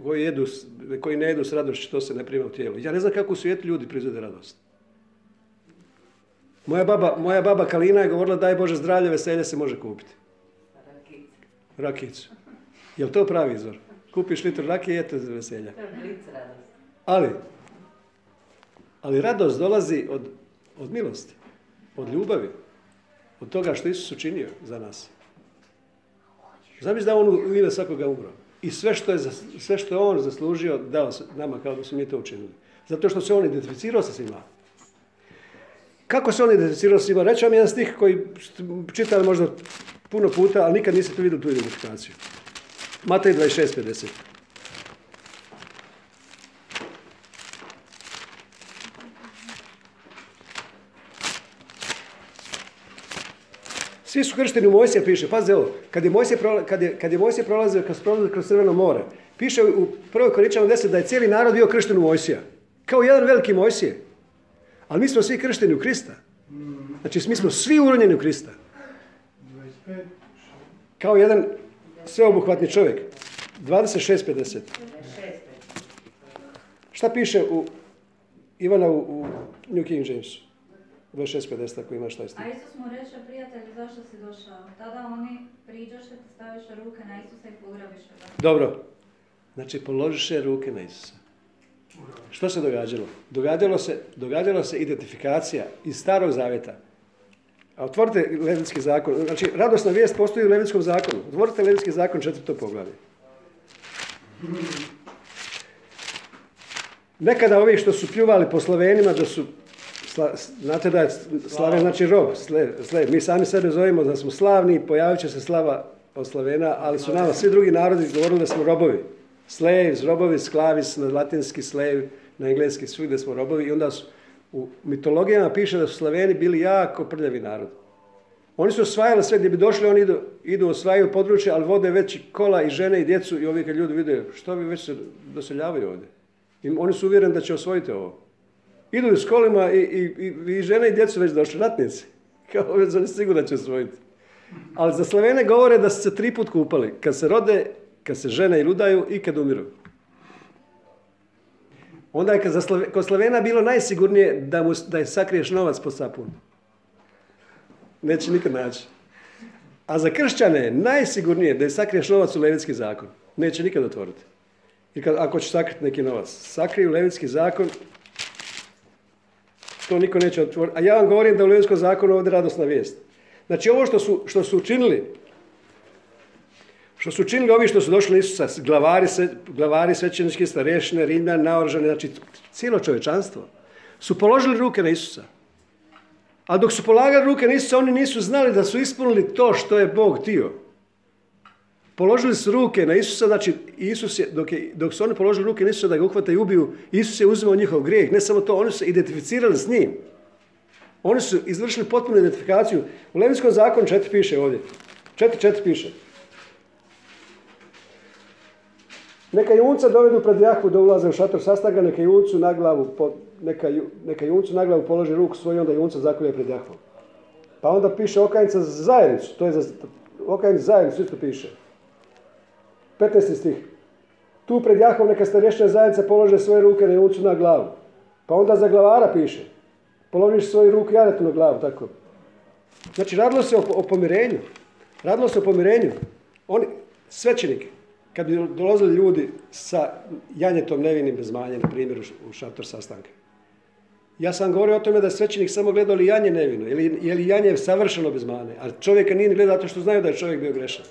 koji ne jedu s radošću, to se ne prima u tijelu. Ja ne znam kako u svijetu ljudi proizvode radost. Moja baba Kalina je govorila, daj Bože zdravlje, veselje se može kupiti. Rakicu. Je li to pravi izvor? Kupiš litru rakije i eto veselja. Ali radost dolazi od milosti, od ljubavi, od toga što Isus učinio za nas. Zamisli da on u ime svakoga umro. I sve što je on zaslužio, dao nama kao da smo mi to učinili. Zato što se on identificirao sa svima. Kako se on identificirao s njima? Reći vam jedan stih koji čitali možda puno puta, ali nikad niste vidjeli tu identifikaciju. Matej 26:50. Svi su kršteni u Mojsija, piše. Pazite ovo, kad je Mojsija prolazio kroz Crveno more, piše u 1. Korinčanima 10 da je cijeli narod bio kršten u Mojsija. Kao jedan veliki Mojsije. Ali mi smo svi kršteni u Krista. Znači, mi smo svi uronjeni u Krista. Kao jedan sveobuhvatni čovjek. 26:50. Šta piše u Ivana u New King Jamesu? 26:50, ako imaš taj stil. A Isus mu reče, prijatelju, zašto si došao? Tada oni priđoše, staviše ruke na Isusa i pogrebiše ga. Dobro. Znači, položiše ruke na Isusa. Što se događalo? Događalo se identifikacija iz Starog Zavjeta. A otvorite Levitski zakon. Znači, radosna vijest postoji u Levitskom zakonu. Otvorite Levitski zakon, 4. poglavlje. Nekada ovi što su pljuvali po Slovenima, da su, znate da je Slaven znači rob. Mi sami sebe zovemo da smo slavni, pojavit će se slava od Slavena, ali su nama svi drugi narodi govorili da smo robovi. Slaves, robovi, sklavis, na latinski slave, na engleski svugdje smo robovi. I onda su, u mitologijama piše da su Slaveni bili jako prljavi narod. Oni su osvajali sve gdje bi došli, oni idu osvajaju područje, ali vode već kola i žene i djecu i ovi kad ljudi vide što vi već se doseljavaju ovdje. I oni su uvjereni da će osvojiti ovo. Idu s kolima i žene i djecu već došli, ratnici. Kao već oni sigurno će osvojiti. Ali za Slavene govore da su se 3 puta kupali. Kad se rode, kad se žene i ludaju i kad umiru. Onda je kod Slavena bilo najsigurnije da je sakriješ novac pod sapun. Neće nikad naći. A za kršćane je najsigurnije da je sakriješ novac u Levitski zakon. Neće nikad otvoriti. I ako će sakriti neki novac, sakriju Levitski zakon, to niko neće otvoriti. A ja vam govorim da u Levitskom zakonu ovdje radosna vijest. Znači ovo što su učinili, što su učinili ovi što su došli na Isusa, glavari svećenički, starješine, Rimljani, naoružani, znači cijelo čovječanstvo, su položili ruke na Isusa. A dok su polagali ruke na Isusa, oni nisu znali da su ispunili to što je Bog htio. Položili su ruke na Isusa, znači Isus je, dok su oni položili ruke na Isusa da ga uhvate i ubiju, Isus je uzimao njihov grijeh. Ne samo to, oni su se identificirali s njim. Oni su izvršili potpunu identifikaciju. U Levitskom zakonu 4 piše ovdje. 4:4 piše. Neka junca dovedu pred Jahvu do ulaza u šator sastaga, neka juncu na glavu položi ruku svoju, onda junca zakolje pred Jahvom. Pa onda piše okajnica za zajednicu, to je za okajnica za zajednicu, isto piše. 15. stih. Tu pred Jahvom neka starješina zajednica polože svoje ruke na juncu na glavu. Pa onda za glavara piše, položiš svoju ruku jaretu na glavu, tako. Znači, radilo se o pomirenju. Radilo se o pomirenju. Oni, svećenike. Kad bi dolazili ljudi sa janjetom nevinim bez manje, na primjer, u šator sastanka. Ja sam govorio o tome da je svećenik samo gledao li janje nevino, je li janje savršeno bez mane, a čovjeka nije gledao zato što znaju da je čovjek bio grešan.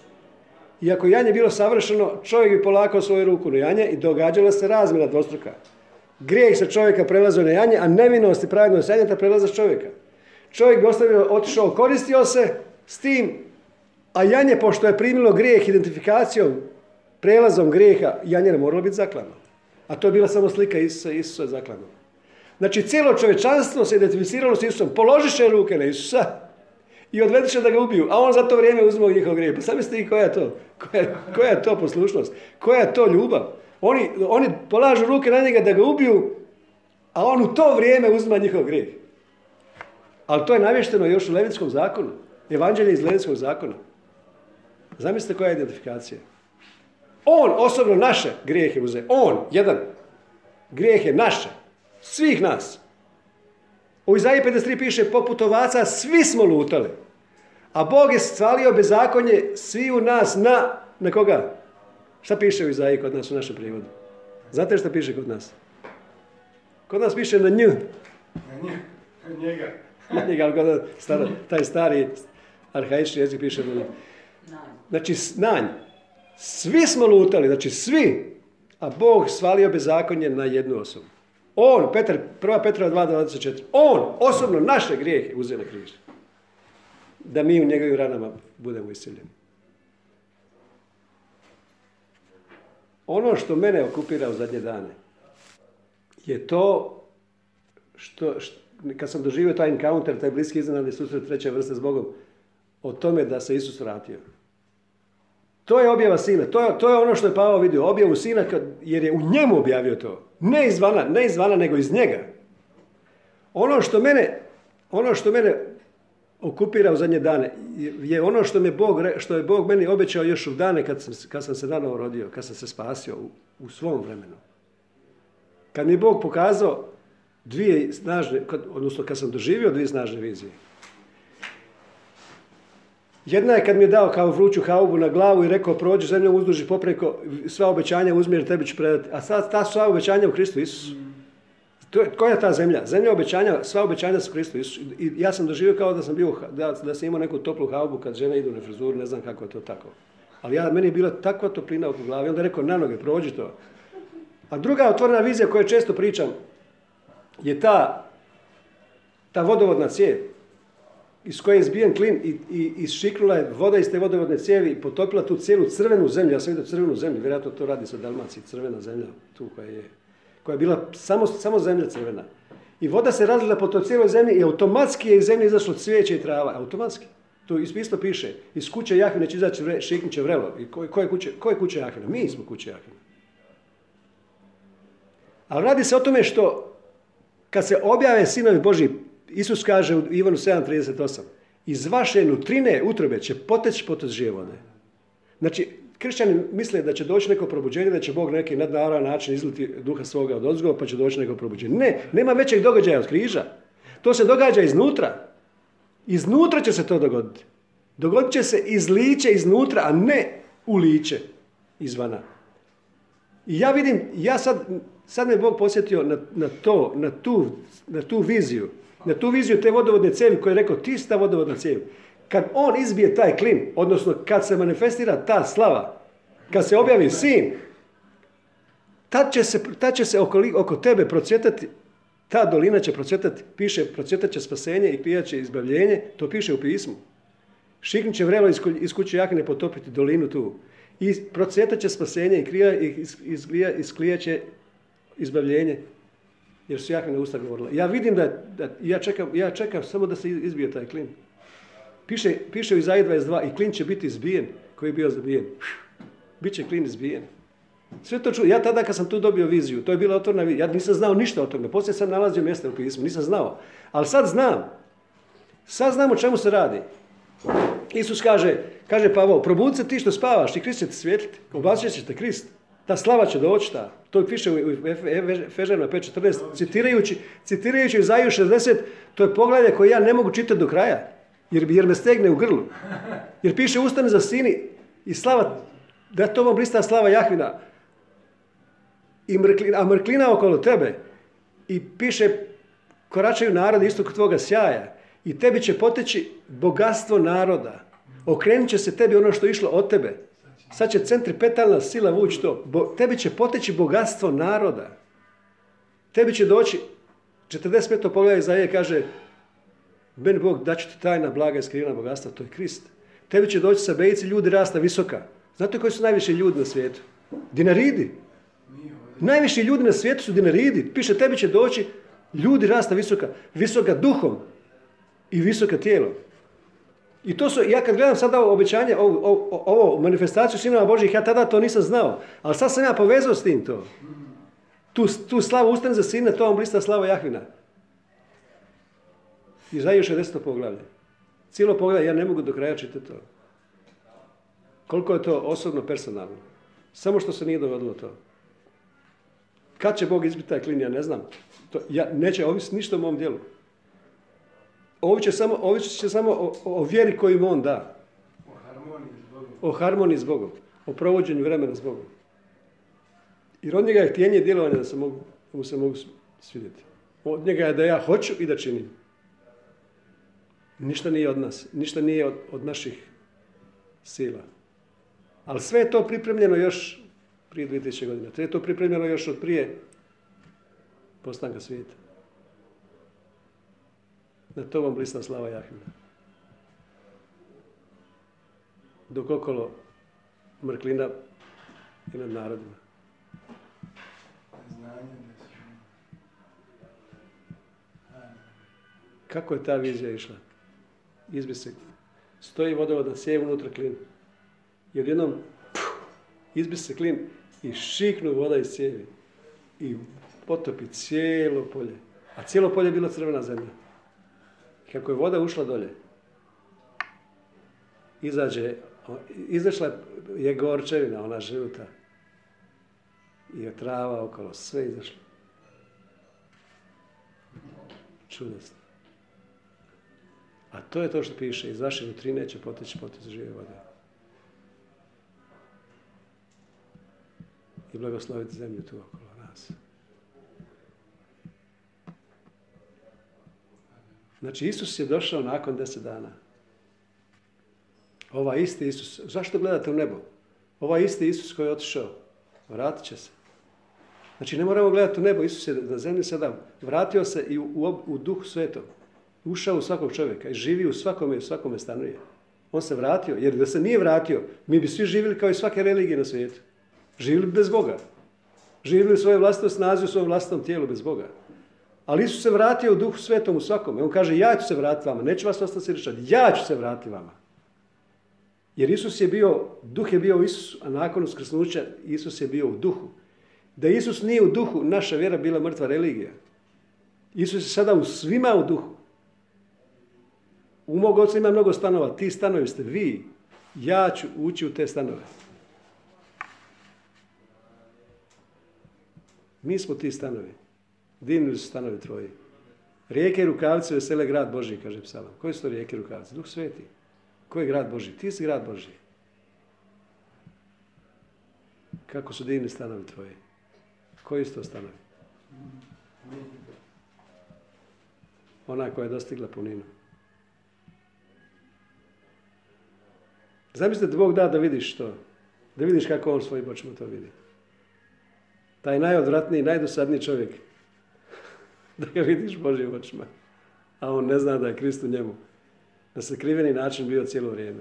I ako janje bilo savršeno, čovjek bi polakao svoju ruku na janje i događala se razmjena dvostruka. Grijeh se čovjeka prelazio na janje, a nevinost i pravednost janjeta prelaze s čovjeka. Čovjek bi ostavio, otišao, koristio se s tim, a janje, pošto je primilo grijeh identifikacijom, prelazom grijeha, janje ne moralo biti zaklano. A to je bila samo slika Isusa, Isusa je zaklano. Znači, cijelo čovječanstvo se identificiralo s Isusom, položiše ruke na Isusa i odvediše da ga ubiju, a on za to vrijeme uzme njihov grijeh. Pa sami ste i koja je to poslušnost, koja je to ljubav. Oni polažu ruke na njega da ga ubiju, a on u to vrijeme uzima njihov grijeh. Ali to je namješteno još u Levitskom zakonu. Evanđelje iz Levitskog zakona. Zamislite koja je identifikacija. On osobno naše grijehe uze. On, jedan. Grijeh je naše. Svih nas. U Izaiji 53 piše, poput ovaca svi smo lutali. A Bog je stvalio bezakonje sviju nas na koga? Šta piše u Izaiji kod nas u našem prijevodu? Znate šta piše kod nas? Kod nas piše na nju. Na njega. Na njega, ali kod nas taj stari arhaični jezik piše na nju. Znači, na nju. Svi smo lutali, znači svi. A Bog stvalio bezakonje na jednu osobu. On, Petar, 1. Petra 2.24, on osobno naše grijehe uzeo na križ. Da mi u njegovim ranama budemo iscijeljeni. Ono što mene okupira u zadnje dane je to što kad sam doživio taj encounter, taj bliski iznenadni susret treće vrste s Bogom, o tome da se Isus vratio. To je objava Sina. To je ono što je Pavao vidio. Objavu Sina jer je u njemu objavio to. Ne izvana, nego iz njega. Ono što mene okupira u zadnje dane je ono što je Bog meni obećao još u dane kad sam se nanovo rodio, kad sam se spasio u svom vremenu. Kad mi je Bog pokazao dvije snažne, odnosno kad sam doživio dvije snažne vizije. Jedna je kad mi je dao kao vruću haubu na glavu i rekao prođi zemljom uzduži popreko, sva obećanja uzmi jer tebi ću predati. A sad ta sva obećanja u Kristu Isusu. Koja je ta zemlja? Zemlja obećanja, sva obećanja su u Kristu Isusu. I ja sam doživio kao da sam bio, da sam imao neku toplu haubu kad žene idu na frizuru, ne znam kako je to tako. Ali meni je bila takva toplina oko glavi. Onda je rekao na noge, prođi to. A druga otvorena vizija koju često pričam je ta vodovodna cijev iz koje je izbijen klin i išiknula je voda iz te vodovodne cijevi i potopila tu cijelu crvenu zemlju. Ja sam vidio crvenu zemlju, vjerojatno to radi sa Dalmaciji, crvena zemlja tu koja je bila samo zemlja crvena. I voda se razlila po toj cijeloj zemlji i automatski je iz zemlje izašlo cvijeće i trava. Automatski. Tu isto piše, iz kuće Jahvina će izaći šiknuće vrelo. I ko je kuća Jahvina? Mi smo kuća Jahvina. Ali radi se o tome što kad se objave sinovi Božji, Isus kaže u Ivanu 7.38, iz vaše nutrine utrobe će poteći potok žive vode. Znači, kršćani misle da će doći neko probuđenje, da će Bog neki nadnarodan način izliti duha svoga od ozgo, pa će doći neko probuđenje. Ne, nema većeg događaja od križa. To se događa iznutra. Iznutra će se to dogoditi. Dogodit će se izliće iznutra, a ne uliće izvana. I ja vidim, sad me Bog posjetio na tu viziju. Na tu viziju te vodovodne cijevi koja je rekao ti si ta vodovodna cijev. Kad on izbije taj klin, odnosno kad se manifestira ta slava, kad se objavi sin, tad će se oko tebe procvjetati, ta dolina će procvjetati, piše procvjetat će spasenje i pijaće izbavljenje, to piše u pismu. Šiknut će vrelo iz kuće Jahvine potopiti dolinu tu. I procvjetat će spasenje i isklijaće izbavljenje. Jer su Jahvina usta govorila. Ja vidim ja čekam samo da se izbije taj klin. Piše u Izaiji 22 i klin će biti izbijen koji je bio zabijen. Biće klin izbijen. Sve to čuo. Ja tada kad sam tu dobio viziju, to je bila otvorna vizija. Ja nisam znao ništa o tome. Poslije sam nalazio mjesta u pismu. Nisam znao. Ali sad znam. Sad znam o čemu se radi. Isus kaže Pavao, probudi se ti što spavaš i Krist će te svijetliti. Oblačit će te Krist. Ta slava će doći, to piše u Efežanima 5.14, citirajući Izaiju 60, to je poglavlje koje ja ne mogu čitati do kraja, jer me stegne u grlu. Jer piše ustani za sini i slava, da to vam blista slava Jahvina, a mrklina okolo tebe. I piše, koračaju narodi isto kod tvoga sjaja i tebi će poteći bogatstvo naroda. Okrenit će se tebi ono što je išlo od tebe. Sad će centripetalna sila vući to. Tebi će poteći bogatstvo naroda. Tebi će doći, 45. poglavlje Izaije kaže, meni Bog daće ti tajna, blaga i skrivena bogatstva, to je Krist. Tebi će doći Sabejci, ljudi rasta visoka. Znate koji su najviše ljudi na svijetu? Dinaridi. Najviše ljudi na svijetu su Dinaridi. Piše, tebi će doći ljudi rasta visoka. Visoka duhom i visoka tijelom. I to su, ja kad gledam sada obećanje, ovo manifestaciju sinova Božjih, ja tada to nisam znao. Ali sad sam ja povezao s tim to. Tu slavu ustane za sine, to vam blista slava Jahvina. Izaija 60. poglavlje. Cijelo poglavlje, ja ne mogu do kraja čitati to. Koliko je to osobno, personalno. Samo što se nije dogodilo to. Kad će Bog izbiti taj klin, ja ne znam. To, ja neće ovisiti ništa u mom djelu. Ovići će samo o vjeri koju im on da. O harmoniji s Bogom. O provođenju vremena s Bogom. Jer od njega je htjenje i djelovanje da se mogu svidjeti. Od njega je da ja hoću i da činim. Ništa nije od nas. Ništa nije od naših sila. Ali sve je to pripremljeno još prije 2000 godina. Sve je to pripremljeno još od prije postanka svijeta. Na to vam blista slava Jahvina. Dok okolo mrklina i nad narodima. Kako je ta vizija išla? Izbisek. Stoji vodovod na sjevu, unutra klin. I odjednom izbise klin i šiknu voda iz cijevi. I potopi cijelo polje. A cijelo polje je bilo crvena zemlja. Kako je voda ušla dolje, izašla je gorčevina, ona žuta. I je trava okolo, sve izašlo. Čudesno. A to je to što piše, iz vaše nutrine će poteći potok žive vode. I blagosloviti zemlju tu okolo nas. Znači, Isus je došao nakon 10 dana. Ovaj isti Isus, zašto gledate u nebo? Ovaj isti Isus koji je otišao, vratit će se. Znači, ne moramo gledati u nebo, Isus je na zemlji sada vratio se i u duhu svetom. Ušao u svakog čovjeka i živi u svakome stanuje. On se vratio, jer da se nije vratio, mi bi svi živjeli kao i svake religije na svijetu. Živjeli bi bez Boga. Živjeli u svojoj vlastnoj snazi, u svojom vlastnom tijelu bez Boga. Ali Isus se vratio u duhu svetom u svakome. On kaže, ja ću se vratiti vama, neću vas ostati sirečati, ja ću se vratiti vama. Jer Isus je bio, duh je bio u Isusu, a nakon uskrsnuća Isus je bio u duhu. Da Isus nije u duhu, naša vjera bila mrtva religija. Isus je sada u svima u duhu. U mog oca ima mnogo stanova, ti stanovi ste vi, ja ću ući u te stanove. Mi smo ti stanovi. Divni su stanovi tvoji. Rijeke i rukavice vesele grad Božji, kaže psalam. Koje su to rijeke i rukavice? Duh sveti. Koji je grad Božji? Ti si grad Božji. Kako su divni stanovi tvoji? Koji su to stanovi? Ona koja je dostigla puninu. Zamislite da Bog da vidiš to. Da vidiš kako on svojim očima to vidi. Taj najodvratniji, najdosadniji čovjek. Da ga vidiš Božjim očima. A on ne zna da je Krist u njemu. Na sakriveni način bio cijelo vrijeme.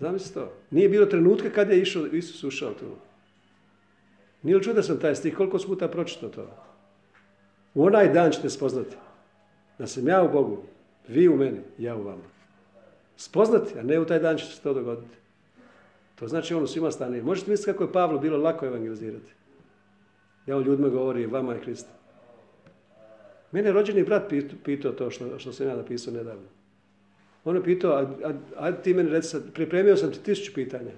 Zamisli to. Nije bilo trenutka kad je Isus ušao tu. Nije li čuda sam taj stih, koliko puta pročitao to? U onaj dan ćete spoznati. Da sam ja u Bogu, vi u meni, ja u vama. Spoznati, a ne u taj dan će se to dogoditi. To znači on u svima stanuje. Možete misliti kako je Pavlu bilo lako evangelizirati. Ja o ljudima govori, vama je Krist. Mene je rođeni brat pitao to što sam ja napisao nedavno. On je pitao, ajde ti meni reci sad, pripremio sam ti 1000 pitanja.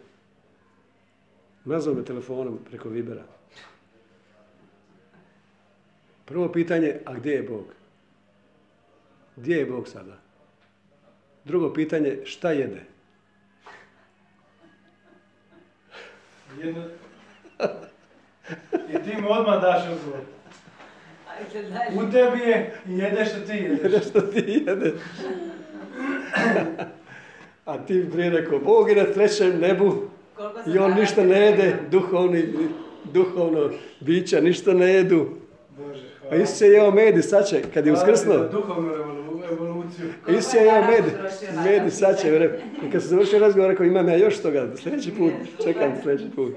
Nazvao me telefonom preko Vibera. Prvo pitanje, a gdje je Bog? Gdje je Bog sada? Drugo pitanje, šta jede? Jedno... I ti mu odmah daš odgovor. U tebi je i jedeš što ti jedeš. A ti prije rekao, Bog je na trećem nebu i on ništa ne jede, duhovno bića, ništa ne jedu. Bože, hvala. A Isus je jeo med i sače, kad je uskrsnuo. Duhovnu revoluciju. Isus je jeo med i sače. I kad se završio razgovor, rekao, imam ja još toga, sljedeći put, čekam sljedeći put.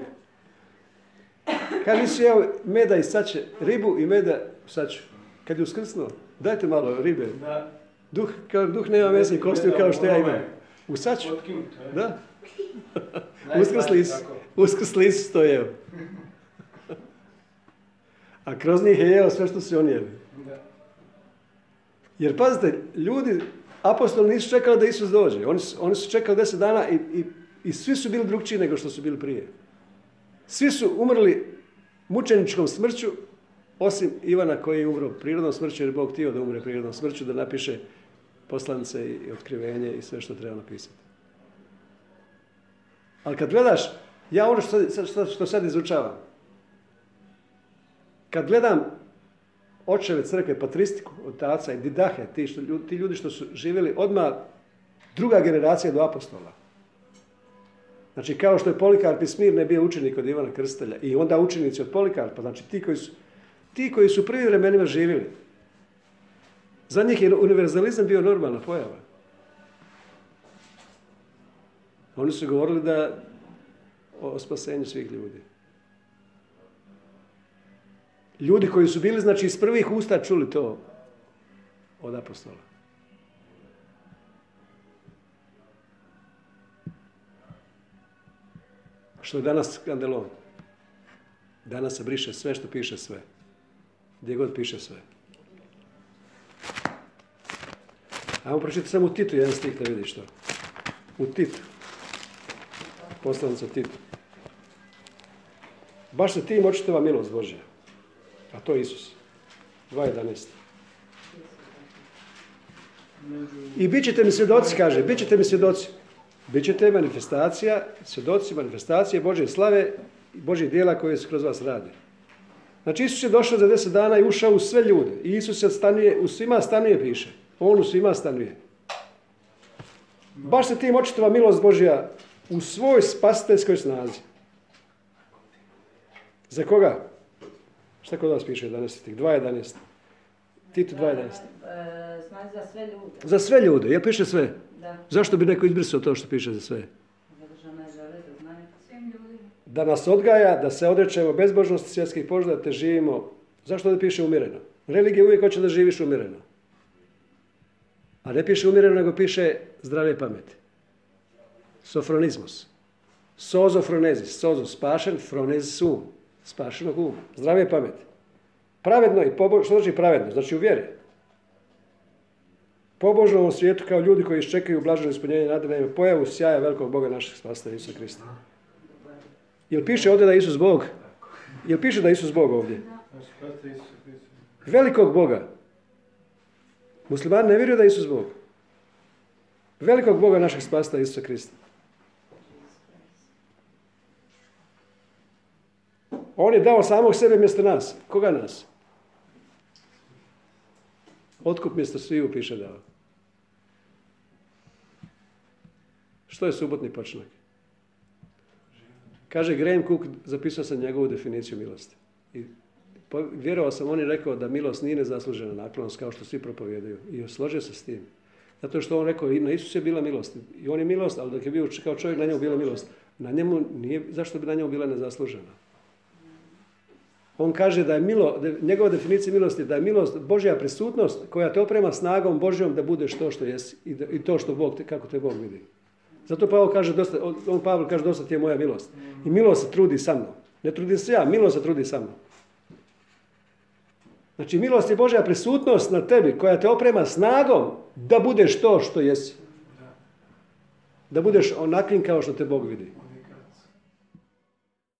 Kad Isus jeo meda i sače, ribu i meda u saču, kad je uskrsnuo, dajte malo ribe, Duh nema mesnih kostiju kao što ja imam. Usač? Da. Uskrs lis to jeo. A kroz njih je jeo sve što se on jeli. Jer pazite, ljudi, apostoli nisu čekali da Isus dođe. Oni su čekali 10 dana i svi su bili drugčiji nego što su bili prije. Svi su umrli mučeničkom smrću, osim Ivana koji je umro prirodnom smrću, jer Bog htio da umre prirodnom smrću, da napiše poslanice i otkrivenje i sve što treba napisati. Ali kad gledaš, ja ono što sad izučavam, kad gledam očeve crkve, patristiku, otaca i didahe, ti ljudi što su živjeli odmah druga generacija do apostola. Znači, kao što je Polikarp i Smirne bio učenik od Ivana Krstitelja i onda učenici od Polikarpa, znači ti koji su u prvim vremenima živjeli. Za njih je univerzalizam bio normalna pojava. Oni su govorili o spasenju svih ljudi. Ljudi koji su bili, znači, iz prvih usta čuli to od apostola. Što je danas skandalozno. Danas se briše sve što piše sve. Gdje god piše sve. Ajmo pročitati samo u Titu jedan stih da vidiš to. U Titu. Poslanica Titu. Baš se tim očitava milost Božja. A to je Isus. 2.11. I bit ćete mi svjedoci, kaže. Bit ćete mi svjedoci. Bićete svjedoci manifestacije Božje slave i Božjih djela koje se kroz vas rade. Znači, Isus je došao za 10 dana i ušao u sve ljude. I Isus se stanuje, u svima stanuje piše. On u svima stanuje. Baš se tim očitova milost Božja u svoj spasiteljskoj snazi. Za koga? Šta kod vas piše 11. 2.11. Titu 2.11. Snazi za sve ljude. Za sve ljude. Ja piše sve. Da. Zašto bi neko izbrisao to što piše za sve? Da nas odgaja, da se odrečemo bezbožnosti svjetskih poželja, te živimo. Zašto ovdje piše umireno? Religija uvijek hoće da živiš umireno. A ne piše umireno, nego piše zdrave pameti. Sofronizmus. Sozo fronezis. Sozo spašen, fronezis um. Spašenog uma. Zdrave pameti. Pravedno i pobožno. Što znači pravedno? Znači u vjeri. Pobožno u ovom svijetu kao ljudi koji iščekaju blaženo ispunjenje nade na ime pojavu sjaja velikog Boga našeg spasitelja Isusa Krista. Jel piše ovdje da je Isus Bog? Jel piše da je Isus Bog ovdje? Velikog Boga. Muslimani ne vjeruju da je Isus Bog. Velikog Boga našeg spasitelja Isusa Krista. On je dao samog sebe mjesto nas. Koga nas? Otkup mjesto sviju piše dao. Što je subotni počinak? Kaže Graham Cook, zapisao sam njegovu definiciju milosti. I vjerovao sam, on je rekao da milost nije nezaslužena naklonost kao što svi propovijedaju. I složio se s tim. Zato što on rekao, na Isusu je bila milost. I on je milost, ali dok je bio kao čovjek, na njemu bila milost. Na njemu nije, zašto bi na njemu bila nezaslužena? On kaže da je njegova definicija milosti, da je milost Božja prisutnost koja te oprema snagom Božjom da budeš to što jesi i to što Bog, kako te Bog vidi. Zato Pavao kaže dosta ti je moja milost. I milost se trudi sa mnom. Ne trudim se ja, milost se trudi sa mnom. Znači, milost je Božja prisutnost na tebi koja te oprema snagom da budeš to što jesi. Da budeš onakvim kao što te Bog vidi.